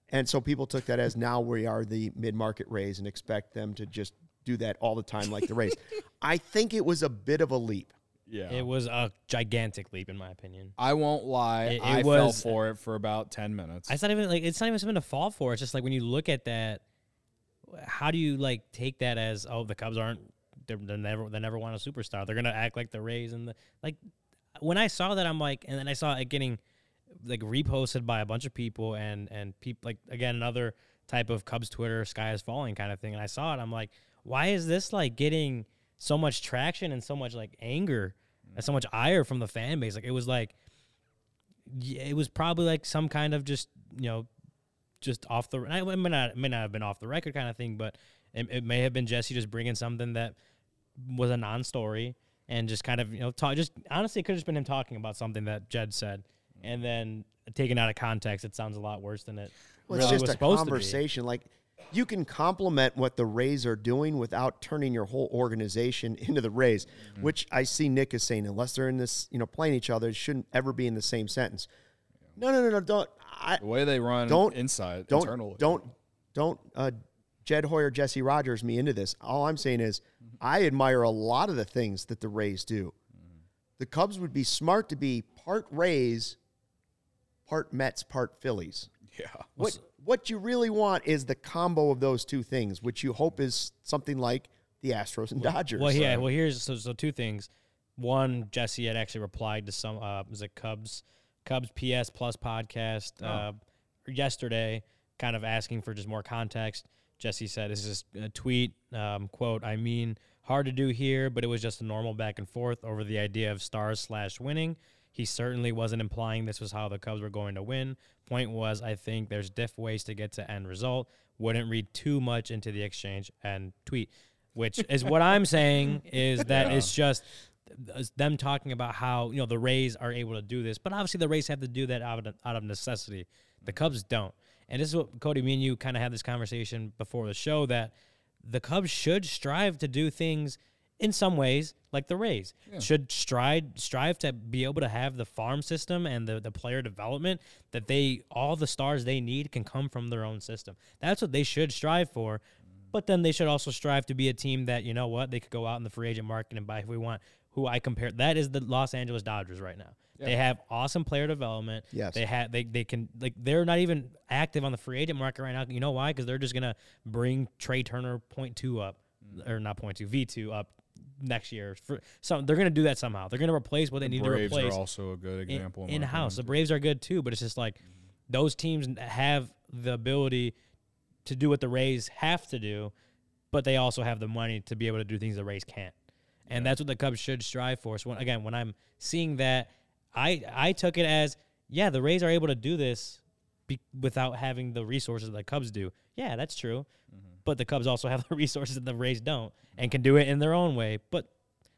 And so people took that as now we are the mid-market Rays and expect them to just do that all the time like the Rays. I think it was a bit of a leap. Yeah, it was a gigantic leap, in my opinion. I won't lie. I fell for it for about 10 minutes. It's not even something to fall for. It's just like when you look at that, how do you like take that as, oh, the Cubs aren't, they never want a superstar. They're going to act like the Rays. And when I saw that, I'm like, and then I saw it getting like reposted by a bunch of people and people like, again, another type of Cubs Twitter, sky is falling kind of thing. And I saw it. I'm like, why is this like getting so much traction and so much like anger and so much ire from the fan base? It was probably like some kind of just, just off the, it may not have been off the record kind of thing, but it may have been Jesse just bringing something that was a non-story and just kind of, honestly, it could have just been him talking about something that Jed said. And then taken out of context, it sounds a lot worse than it really was supposed to be. It's just a conversation. Like, you can compliment what the Rays are doing without turning your whole organization into the Rays, which I see Nick is saying, unless they're in this, playing each other, it shouldn't ever be in the same sentence. Yeah. No, don't. The way they run internally. Don't Jed Hoyer, Jesse Rogers me into this. All I'm saying is I admire a lot of the things that the Rays do. Mm-hmm. The Cubs would be smart to be part Rays, part Mets, part Phillies. Yeah. What? What you really want is the combo of those two things, which you hope is something like the Astros and Dodgers. Well, yeah. Well, here's so two things. One, Jesse had actually replied to some was it Cubs PS Plus podcast yesterday, kind of asking for just more context. Jesse said, "This is a tweet quote. I mean, hard to do here, but it was just a normal back and forth over the idea of stars/winning. He certainly wasn't implying this was how the Cubs were going to win. Point was, I think there's diff ways to get to end result. Wouldn't read too much into the exchange and tweet," which is what I'm saying is that it's just them talking about how, you know, the Rays are able to do this. But obviously the Rays have to do that out of necessity. The Cubs don't. And this is what, Cody, me and you kind of had this conversation before the show, that the Cubs should strive to do things in some ways like the Rays. Yeah. Should strive to be able to have the farm system and the player development that all the stars they need can come from their own system. That's what they should strive for. But then they should also strive to be a team that, you know what, they could go out in the free agent market and buy if we want. Who I compare, that is the Los Angeles Dodgers right now. Yep. They have awesome player development. Yes. They can, like, they're not even active on the free agent market right now. You know why? Because they're just going to bring Trey Turner V2 up next year. So they're going to do that somehow. They're going to replace what they need to replace. The Braves are also a good example. In-house. The Braves are good too, but it's just like those teams have the ability to do what the Rays have to do, but they also have the money to be able to do things the Rays can't. And that's what the Cubs should strive for. So, when I'm seeing that, I took it as, yeah, the Rays are able to do this without having the resources that the Cubs do. Yeah, that's true. Mm-hmm. But the Cubs also have the resources that the Rays don't and can do it in their own way. But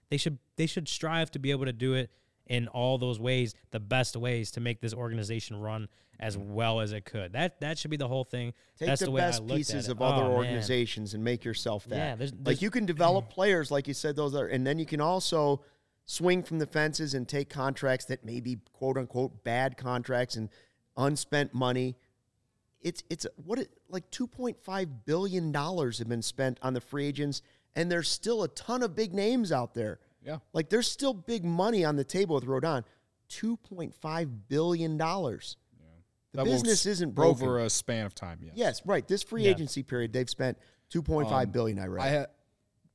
they should strive to be able to do it in all those ways, the best ways to make this organization run as well as it could. That should be the whole thing. Take That's the way best I pieces of other organizations and make yourself that. Yeah, there's, you can develop players, like you said, those are, and then you can also swing from the fences and take contracts that may be quote unquote bad contracts and unspent money. It's like $2.5 billion have been spent on the free agents, and there's still a ton of big names out there. Yeah, like there's still big money on the table with Rodon, $2.5 billion. The business isn't broken. Over a span of time, yes. Yes, right. This free agency period, they've spent $2.5 billion, I read.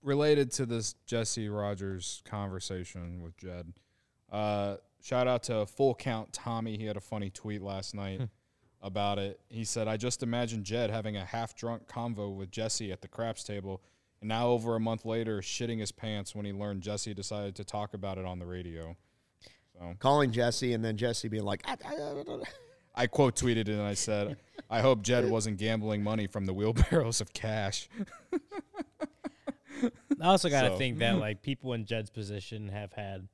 Related to this Jesse Rogers conversation with Jed, shout out to Full Count Tommy. He had a funny tweet last night about it. He said, "I just imagined Jed having a half-drunk convo with Jesse at the craps table, and now over a month later, shitting his pants when he learned Jesse decided to talk about it on the radio." So. Calling Jesse and then Jesse being like... I quote tweeted it and I said, "I hope Jed wasn't gambling money from the wheelbarrows of cash." I also got to think that, like, people in Jed's position have had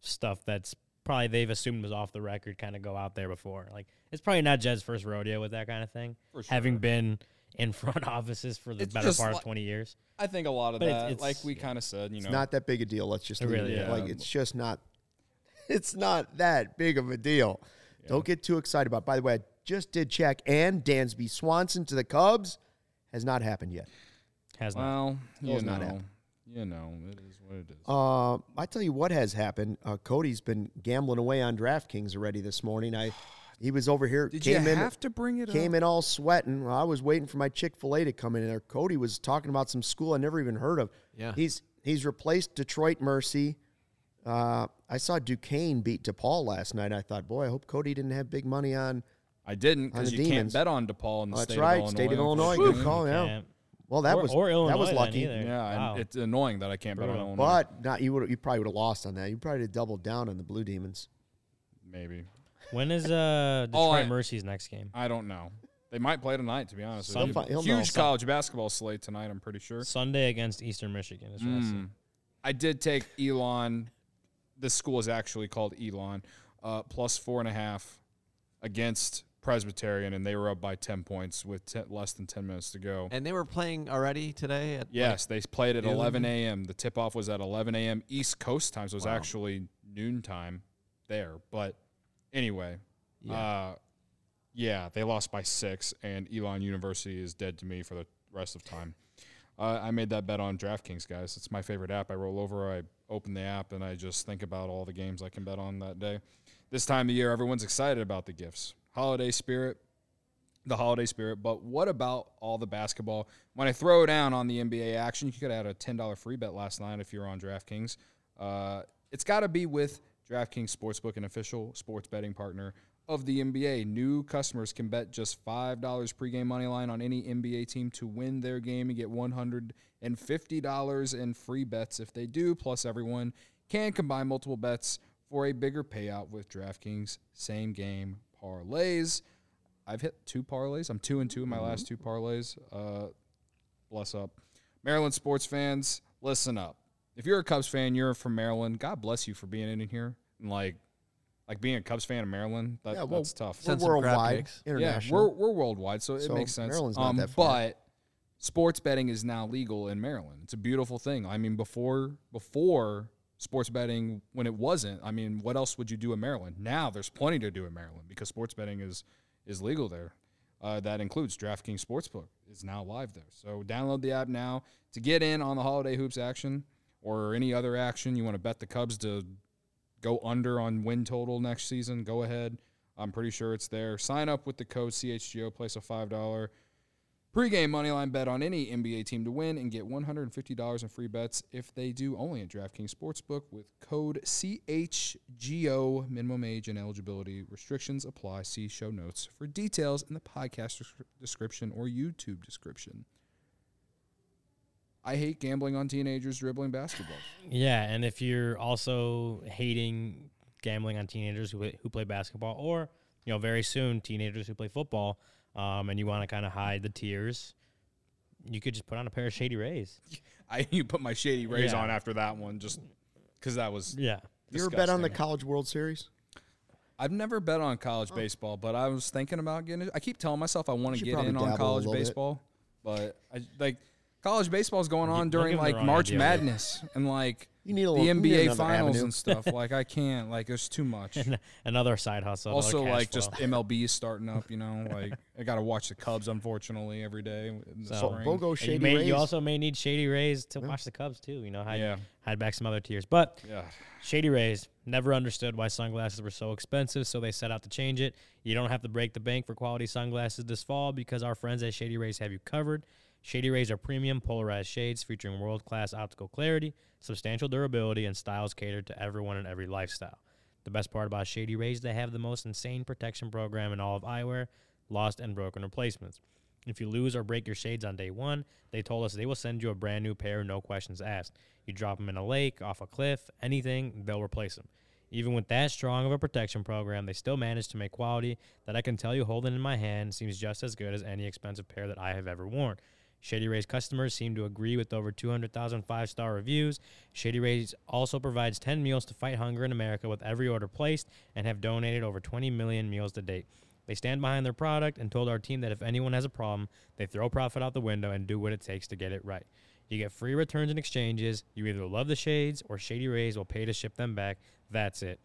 stuff that's probably they've assumed was off the record kind of go out there before. Like, it's probably not Jed's first rodeo with that kind of thing, for sure. Having been in front offices for the better part of 20 years. I think a lot of it's kind of said, you know. It's not that big a deal. Let's just leave it. Like, it's just not – it's not that big of a deal. Don't get too excited about it. By the way, I just did check, and Dansby Swanson to the Cubs has not happened yet. Has not happened. You know, it is what it is. I tell you what has happened. Cody's been gambling away on DraftKings already this morning. He was over here. Did you have to bring it up? Came in all sweating. Well, I was waiting for my Chick-fil-A to come in there. Cody was talking about some school I never even heard of. Yeah. He's replaced Detroit Mercy. I saw Duquesne beat DePaul last night. I thought, boy, I hope Cody didn't have big money on. I didn't, because you can't bet on DePaul in the state of Illinois. That's right, state of Illinois. Good call, yeah. Well, that was lucky. Yeah, wow. And it's annoying that I can't bet on Illinois. But you probably would have lost on that. You probably would have doubled down on the Blue Demons. Maybe. When is Detroit Mercy's next game? I don't know. They might play tonight, to be honest. Huge college basketball slate tonight, I'm pretty sure. Sunday against Eastern Michigan is what I see. I did take Elon... This school is actually called Elon, plus 4.5 against Presbyterian, and they were up by 10 points with less than 10 minutes to go. And they were playing already today? They played at 11 a.m. The tip-off was at 11 a.m. East Coast time, so it was actually noontime there. But anyway, they lost by 6, and Elon University is dead to me for the rest of time. I made that bet on DraftKings, guys. It's my favorite app. I roll over, I open the app, and I just think about all the games I can bet on that day. This time of year, everyone's excited about the gifts. Holiday spirit, the holiday spirit, but what about all the basketball? When I throw down on the NBA action, you could have had a $10 free bet last night if you're on DraftKings. It's got to be with DraftKings Sportsbook, an official sports betting partner of the NBA. New customers can bet just $5 pregame money line on any NBA team to win their game and get $150 in free bets if they do. Plus, everyone can combine multiple bets for a bigger payout with DraftKings same game parlays. I've hit two parlays. I'm 2-2 in my last two parlays. Bless up. Maryland sports fans, listen up. If you're a Cubs fan, you're from Maryland, God bless you for being in here. And like being a Cubs fan in Maryland, that's tough. We're worldwide. International. Yeah, we're worldwide, so it makes sense. Maryland's not that far. But sports betting is now legal in Maryland. It's a beautiful thing. I mean, before sports betting, when it wasn't, I mean, what else would you do in Maryland? Now there's plenty to do in Maryland because sports betting is legal there. That includes DraftKings Sportsbook. It's now live there. So download the app now to get in on the holiday hoops action or any other action. You want to bet the Cubs to go under on win total next season, go ahead. I'm pretty sure it's there. Sign up with the code CHGO, place a $5 pregame moneyline bet on any NBA team to win and get $150 in free bets if they do, only at DraftKings Sportsbook with code CHGO. Minimum age and eligibility restrictions apply. See show notes for details in the podcast description or YouTube description. I hate gambling on teenagers dribbling basketball. Yeah, and if you're also hating gambling on teenagers who play basketball or, you know, very soon teenagers who play football, and you want to kind of hide the tears, you could just put on a pair of Shady Rays. You put my Shady Rays on after that one just because that was disgusting. You ever bet on the College World Series? I've never bet on college baseball, but I was thinking about getting it. I keep telling myself I want to get in on college baseball, but college baseball is going on during March Madness and you need the NBA Finals and stuff. I can't. There's too much. Another side hustle. Also, just MLB is starting up. You know, I got to watch the Cubs unfortunately every day. In the spring. Bogo Shady Rays. You also may need Shady Rays to watch the Cubs too. You know, hide back some other tears. But Shady Rays never understood why sunglasses were so expensive, so they set out to change it. You don't have to break the bank for quality sunglasses this fall because our friends at Shady Rays have you covered. Shady Rays are premium polarized shades featuring world-class optical clarity, substantial durability, and styles catered to everyone and every lifestyle. The best part about Shady Rays, they have the most insane protection program in all of eyewear, lost and broken replacements. If you lose or break your shades on day one, they told us they will send you a brand new pair, no questions asked. You drop them in a lake, off a cliff, anything, they'll replace them. Even with that strong of a protection program, they still manage to make quality that I can tell you holding in my hand seems just as good as any expensive pair that I have ever worn. Shady Rays customers seem to agree with over 200,000 five-star reviews. Shady Rays also provides 10 meals to fight hunger in America with every order placed and have donated over 20 million meals to date. They stand behind their product and told our team that if anyone has a problem, they throw profit out the window and do what it takes to get it right. You get free returns and exchanges. You either love the shades or Shady Rays will pay to ship them back. That's it.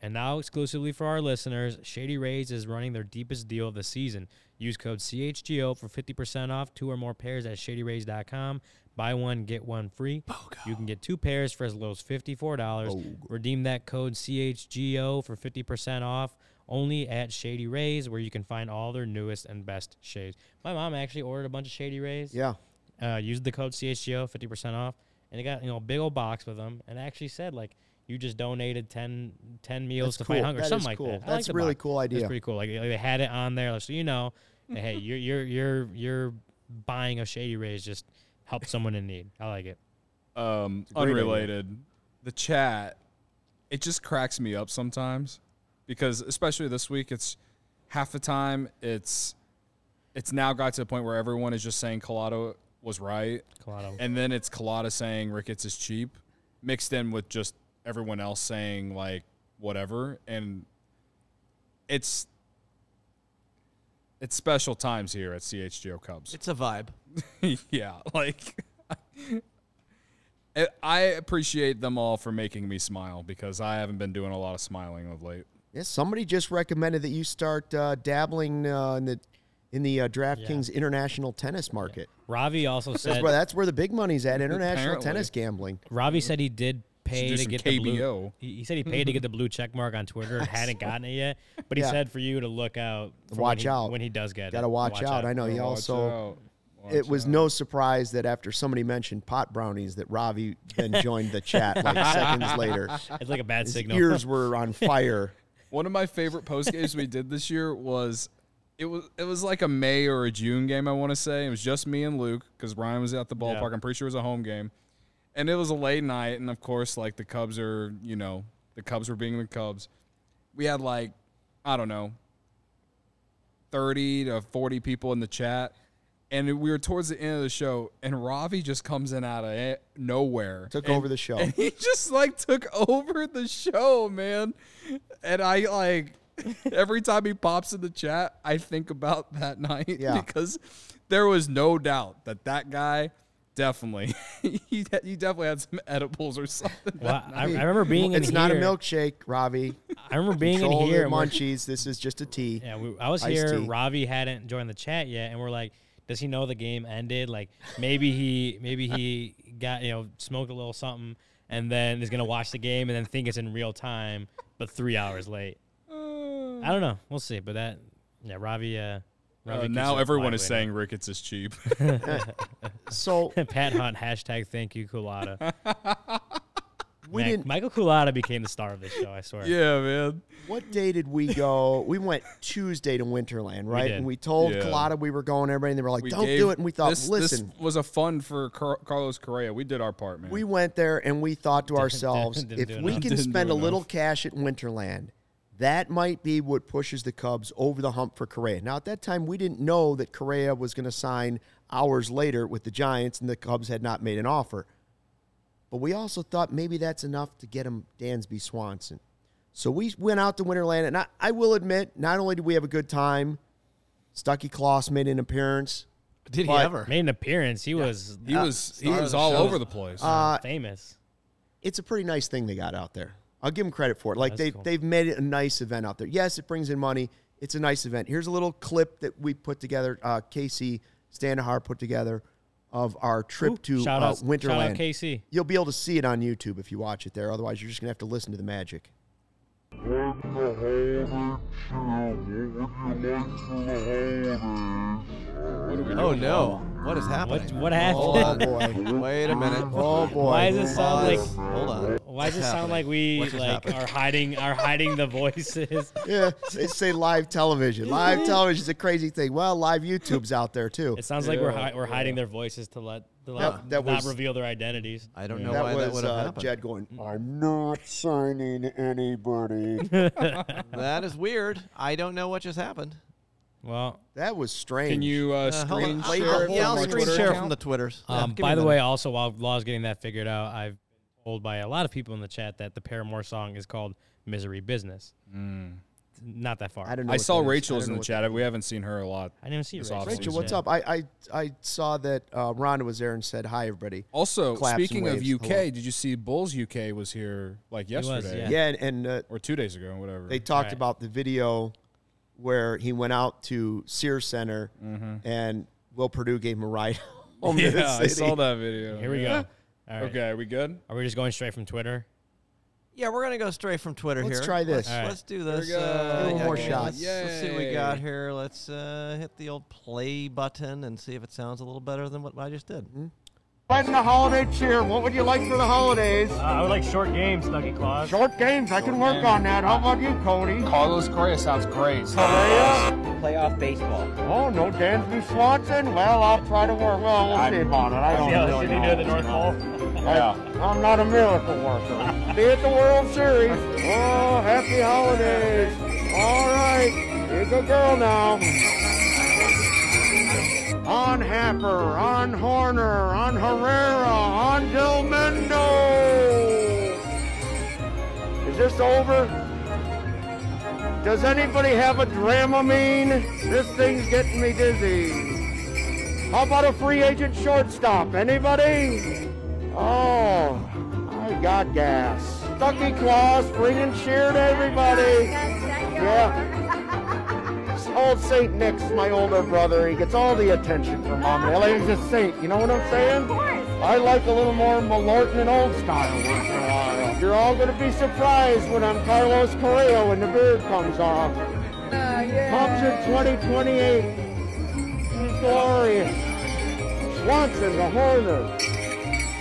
And now, exclusively for our listeners, Shady Rays is running their deepest deal of the season. Use code CHGO for 50% off two or more pairs at ShadyRays.com. Buy one, get one free. Bogo. You can get two pairs for as low as $54. Bogo. Redeem that code CHGO for 50% off only at Shady Rays, where you can find all their newest and best shades. My mom actually ordered a bunch of Shady Rays. Yeah. Used the code CHGO, 50% off. And they got a big old box with them. And it actually said, you just donated 10 meals to fight hunger, something like that. That's a really cool idea. That's pretty cool. They had it on there, so you know, hey, you're buying a Shady Rays just help someone in need. I like it. Unrelated, the chat, it just cracks me up sometimes because especially this week, it's half the time it's now got to the point where everyone is just saying Colada was right, and then it's Colada saying Ricketts is cheap, mixed in with just everyone else saying whatever, and it's special times here at CHGO Cubs. It's a vibe. Yeah, I appreciate them all for making me smile because I haven't been doing a lot of smiling of late. Yeah, somebody just recommended that you start dabbling in the DraftKings international tennis market. Ravi also said that's where the big money's at, international tennis gambling. Ravi said he did pay to get the blue. He said he paid to get the blue check mark on Twitter and hadn't gotten it yet. But he said for you to look out, watch out when he does get it. Gotta watch out. I know he also. It was no surprise that after somebody mentioned pot brownies that Ravi then joined the chat like seconds later. It's like a bad signal. His ears were on fire. One of my favorite post games we did this year was it was like a May or a June game, I want to say. It was just me and Luke because Ryan was at the ballpark. Yeah. I'm pretty sure it was a home game. And it was a late night, and, of course, like the Cubs are, you know, the Cubs were being the Cubs. We had like, I don't know, 30 to 40 people in the chat. And we were towards the end of the show, and Ravi just comes in out of nowhere. Took over the show. And he just, like, took over the show, man. And I, like, every time he pops in the chat, I think about that night. Yeah. Because there was no doubt that guy definitely, he definitely had some edibles or something. Well, I remember being in here. It's not a milkshake, Ravi. I remember being in here. And munchies. This is just a tea. Yeah, I was here. Tea. Ravi hadn't joined the chat yet, and we're like, does he know the game ended? Like maybe he got, you know, smoked a little something and then is going to watch the game and then think it's in real time, but 3 hours late. I don't know. We'll see. But Ravi now everyone is saying Ricketts is cheap. So Pat Hunt, hashtag thank you, Colada. Michael Colada became the star of this show, I swear. Yeah, man. What day did we go? We went Tuesday to Winterland, right? We did. And we told Colada we were going, everybody, and they were like, don't do it. And we thought, listen. This was a fun for Carlos Correa. We did our part, man. We went there, and we thought to ourselves, if we can spend a little cash at Winterland, that might be what pushes the Cubs over the hump for Correa. Now, at that time, we didn't know that Correa was going to sign hours later with the Giants, and the Cubs had not made an offer. But we also thought maybe that's enough to get him Dansby Swanson. So we went out to Winterland, and I will admit, not only did we have a good time, Stucky Claus made an appearance. Did he ever? Made an appearance. He was all over the place. Famous. It's a pretty nice thing they got out there. I'll give them credit for it. Like they've made it a nice event out there. Yes, it brings in money. It's a nice event. Here's a little clip that we put together. Casey Standahar put together. Of our trip to Winterland. Shout out KC. You'll be able to see it on YouTube if you watch it there. Otherwise, you're just going to have to listen to the magic. What in the holidays? Oh, no. What is happening? What happened? Oh, boy. Wait a minute. Oh, boy. Why does it sound like... Hold on. Why does it sound like we are hiding the voices? Yeah, they say live television. Live television is a crazy thing. Well, live YouTube's out there too. It sounds like we're hiding their voices to not reveal their identities. I don't know why that would have happened. Jed going, I'm not signing anybody. That is weird. I don't know what just happened. Well, that was strange. Can you screen share? Yeah, I'll screen share from the Twitters. By the way, also while Law's getting that figured out, I've by a lot of people in the chat that the Paramore song is called Misery Business. Not that far. I don't know. I saw Rachel's in the chat. We haven't seen her a lot. I didn't see Rachel. Rachel, what's up? I saw that Rhonda was there and said hi, everybody. Also, speaking of UK, did you see Bulls UK was here like yesterday? Or 2 days ago, whatever. They talked about the video where he went out to Sears Center and Will Perdue gave him a ride home to the city. I saw that video. Here we go. Right. Okay, are we good? Are we just going straight from Twitter? Yeah, we're going to go straight from Twitter here. Let's try this. Let's do this. A little more shots. Let's see what we got here. Let's hit the old play button and see if it sounds a little better than what I just did. Fighting the holiday cheer. What would you like for the holidays? I would like short games, Stucky Claus. Short games. I can work on that. How about you, Cody? Carlos Correa sounds great. Correa? Playoff baseball. Oh, no Dansby Swanson? Well, I'll try to work. Well, we'll see about it. I don't really know. Near the North Pole? Yeah. I'm not a miracle worker. Be at the World Series. Oh, happy holidays. All right. Here's a girl now. On Happer, on Horner, on Herrera, on Del Mendo. Is this over? Does anybody have a Dramamine? This thing's getting me dizzy. How about a free agent shortstop? Anybody? Oh, I got gas. Stucky Claus bringing cheer to everybody. Yeah. Old St. Nick's my older brother. He gets all the attention from Mom. He's a saint. You know what I'm saying? Of course. I like a little more Malort and old style once in a while. You're all going to be surprised when I'm Carlos Correa when the beard comes off. Thompson 2028. He's glorious. Swanson, the Horner.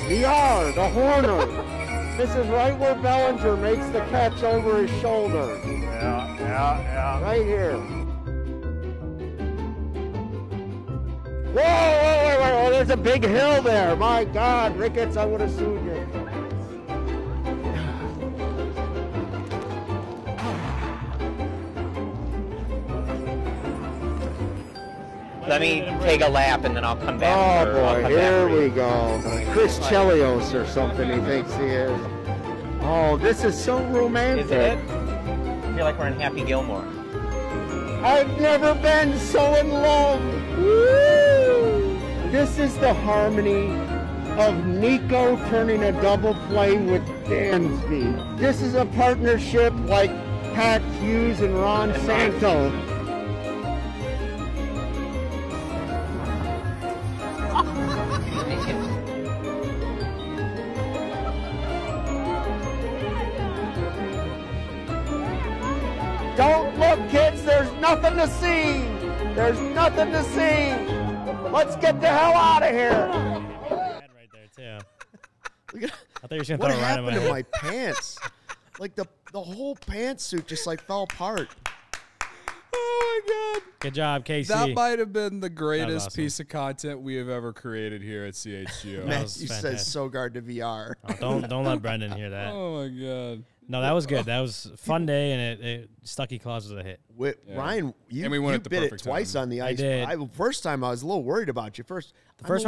VR, the Horner. This is right where Bellinger makes the catch over his shoulder. Yeah. Right here. Whoa, whoa, there's a big hill there. My God, Ricketts, I would have sued you. Let me take a lap and then I'll come back. Oh, boy, here we go. Chris Chelios or something he thinks he is. Oh, this is so romantic. Isn't it? I feel like we're in Happy Gilmore. I've never been so in love. Woo! This is the harmony of Nico turning a double play with Dansby. This is a partnership like Pat Hughes and Ron Santo. Don't look, kids, there's nothing to see. There's nothing to see. Let's get the hell out of here. Right there, too. I thought you were going to throw it right in my head. What happened to my pants? Like, the whole pantsuit just, like, fell apart. Oh, my God. Good job, Casey. That might have been the greatest piece of content we have ever created here at CHGO. Matthew says Sogard to VR. Oh, don't let Brendan hear that. Oh, my God. No, that was good. That was a fun day, and Stucky Claus was a hit. Ryan, you bit it twice on the ice. First time, I was a little worried about you. I'm surprised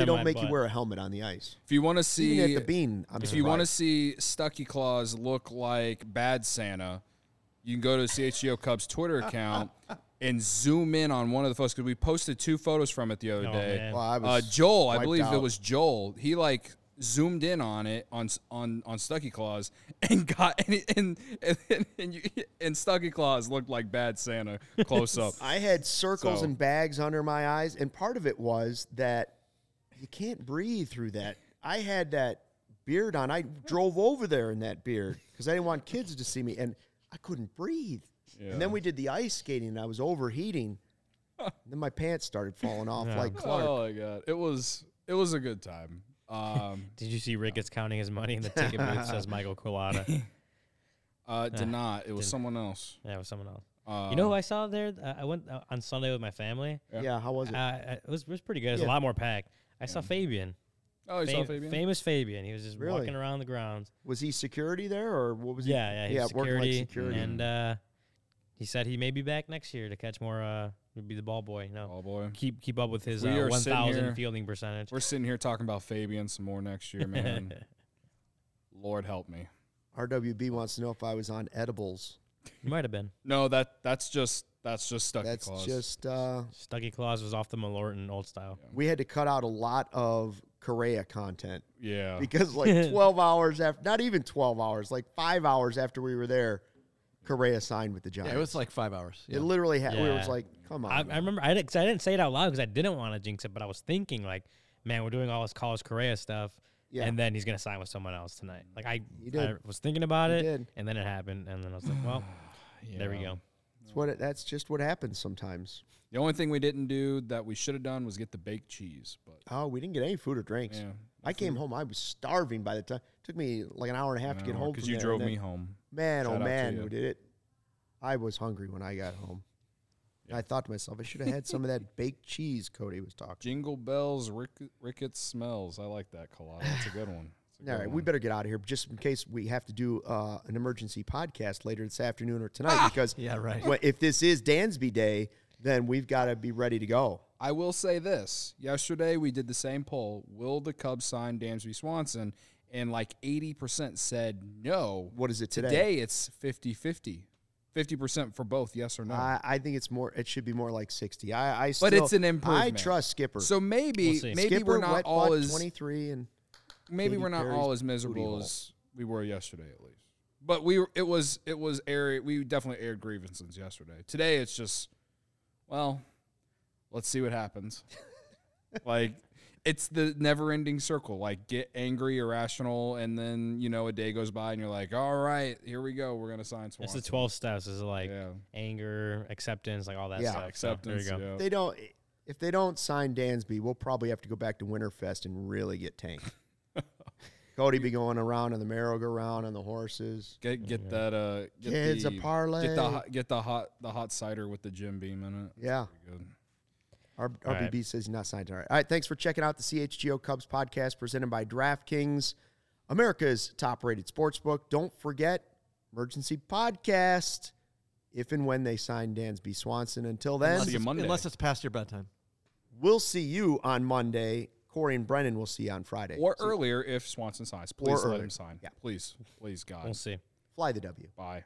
they don't make you wear a helmet on the ice. If you want to see at the bean, if you want to see Stucky Claus look like Bad Santa, you can go to CHGO Cubs Twitter account and zoom in on one of the photos because we posted two photos from it the other day. Well, Joel, I believe it was Joel. He zoomed in on it on Stucky Claus and got and Stucky Claus looked like Bad Santa close up. I had circles and bags under my eyes, and part of it was that you can't breathe through that. I had that beard on. I drove over there in that beard because I didn't want kids to see me, and I couldn't breathe. Yeah. And then we did the ice skating, and I was overheating. Then my pants started falling off like Clark. Oh my God, it was a good time. Did you see Ricketts counting his money in the ticket booth? Says Michael Colada. Did not. It was someone else. Yeah, it was someone else. You know who I saw there? I went on Sunday with my family. Yeah, how was it? It was pretty good. It was a lot more packed. I saw Fabian. Oh, you saw Fabian? Famous Fabian. He was just walking around the grounds. Was he security there, or what was he? Yeah, he was security. And he said he may be back next year to catch more... Would be the ball boy. No, ball boy. Keep up with his 1,000 fielding percentage. We're sitting here talking about Fabian some more next year, man. Lord help me. RWB wants to know if I was on edibles. You might have been. No, that's just Stucky Claus. Stucky Claus was off the Malort and old style. Yeah. We had to cut out a lot of Correa content. Yeah, because like 12 hours after, not even 12 hours, like 5 hours after we were there. Correa signed with the Giants. Yeah, it was like 5 hours. Yeah. It literally happened. It was like, come on. I remember I didn't say it out loud because I didn't want to jinx it, but I was thinking, like, man, we're doing all this Carlos Correa stuff, and then he's going to sign with someone else tonight. Like, I was thinking about it, and then it happened, and then I was like, well, there we go. That's just what happens sometimes. The only thing we didn't do that we should have done was get the baked cheese. But we didn't get any food or drinks. Yeah, I came home. I was starving by the time. It took me like an hour and a half to get home. Because you drove me home. Man, oh, man, who did it? I was hungry when I got home. Yeah. I thought to myself, I should have had some of that baked cheese Cody was talking. Jingle bells, Ricketts smells. I like that, Colada. That's a good one. All right, we better get out of here just in case we have to do an emergency podcast later this afternoon or tonight because if this is Dansby Day, then we've got to be ready to go. I will say this. Yesterday we did the same poll. Will the Cubs sign Dansby Swanson? And like 80% said no. What is it today? Today it's 50-50. 50% for both, yes or no. I think it's more. It should be more like 60. But it's an improvement. I trust Skipper. So maybe we're not all as 23 and maybe we're not all as miserable as we were yesterday at least. But we definitely aired grievances yesterday. Today it's just, well, let's see what happens. Like It's the never-ending circle. Like, get angry, irrational, and then, you know, a day goes by, and you're like, all right, here we go. We're going to sign Swanson. It's the 12 steps. It's like anger, acceptance, like all that stuff. Acceptance, so, there you go. If they don't sign Dansby, we'll probably have to go back to Winterfest and really get tanked. Cody be going around on the merry-go-round on the horses. Get that kids a parlay. Get the hot cider with the Jim Beam in it. That's pretty good. RBB says he's not signed. All right, thanks for checking out the CHGO Cubs podcast presented by DraftKings, America's top-rated sportsbook. Don't forget, emergency podcast, if and when they sign Dansby Swanson. Until then. Unless it's past your bedtime. We'll see you on Monday. Corey and Brennan will see you on Friday. Or earlier if Swanson signs. Please let him sign. Yeah. Please, God. We'll see. Fly the W. Bye.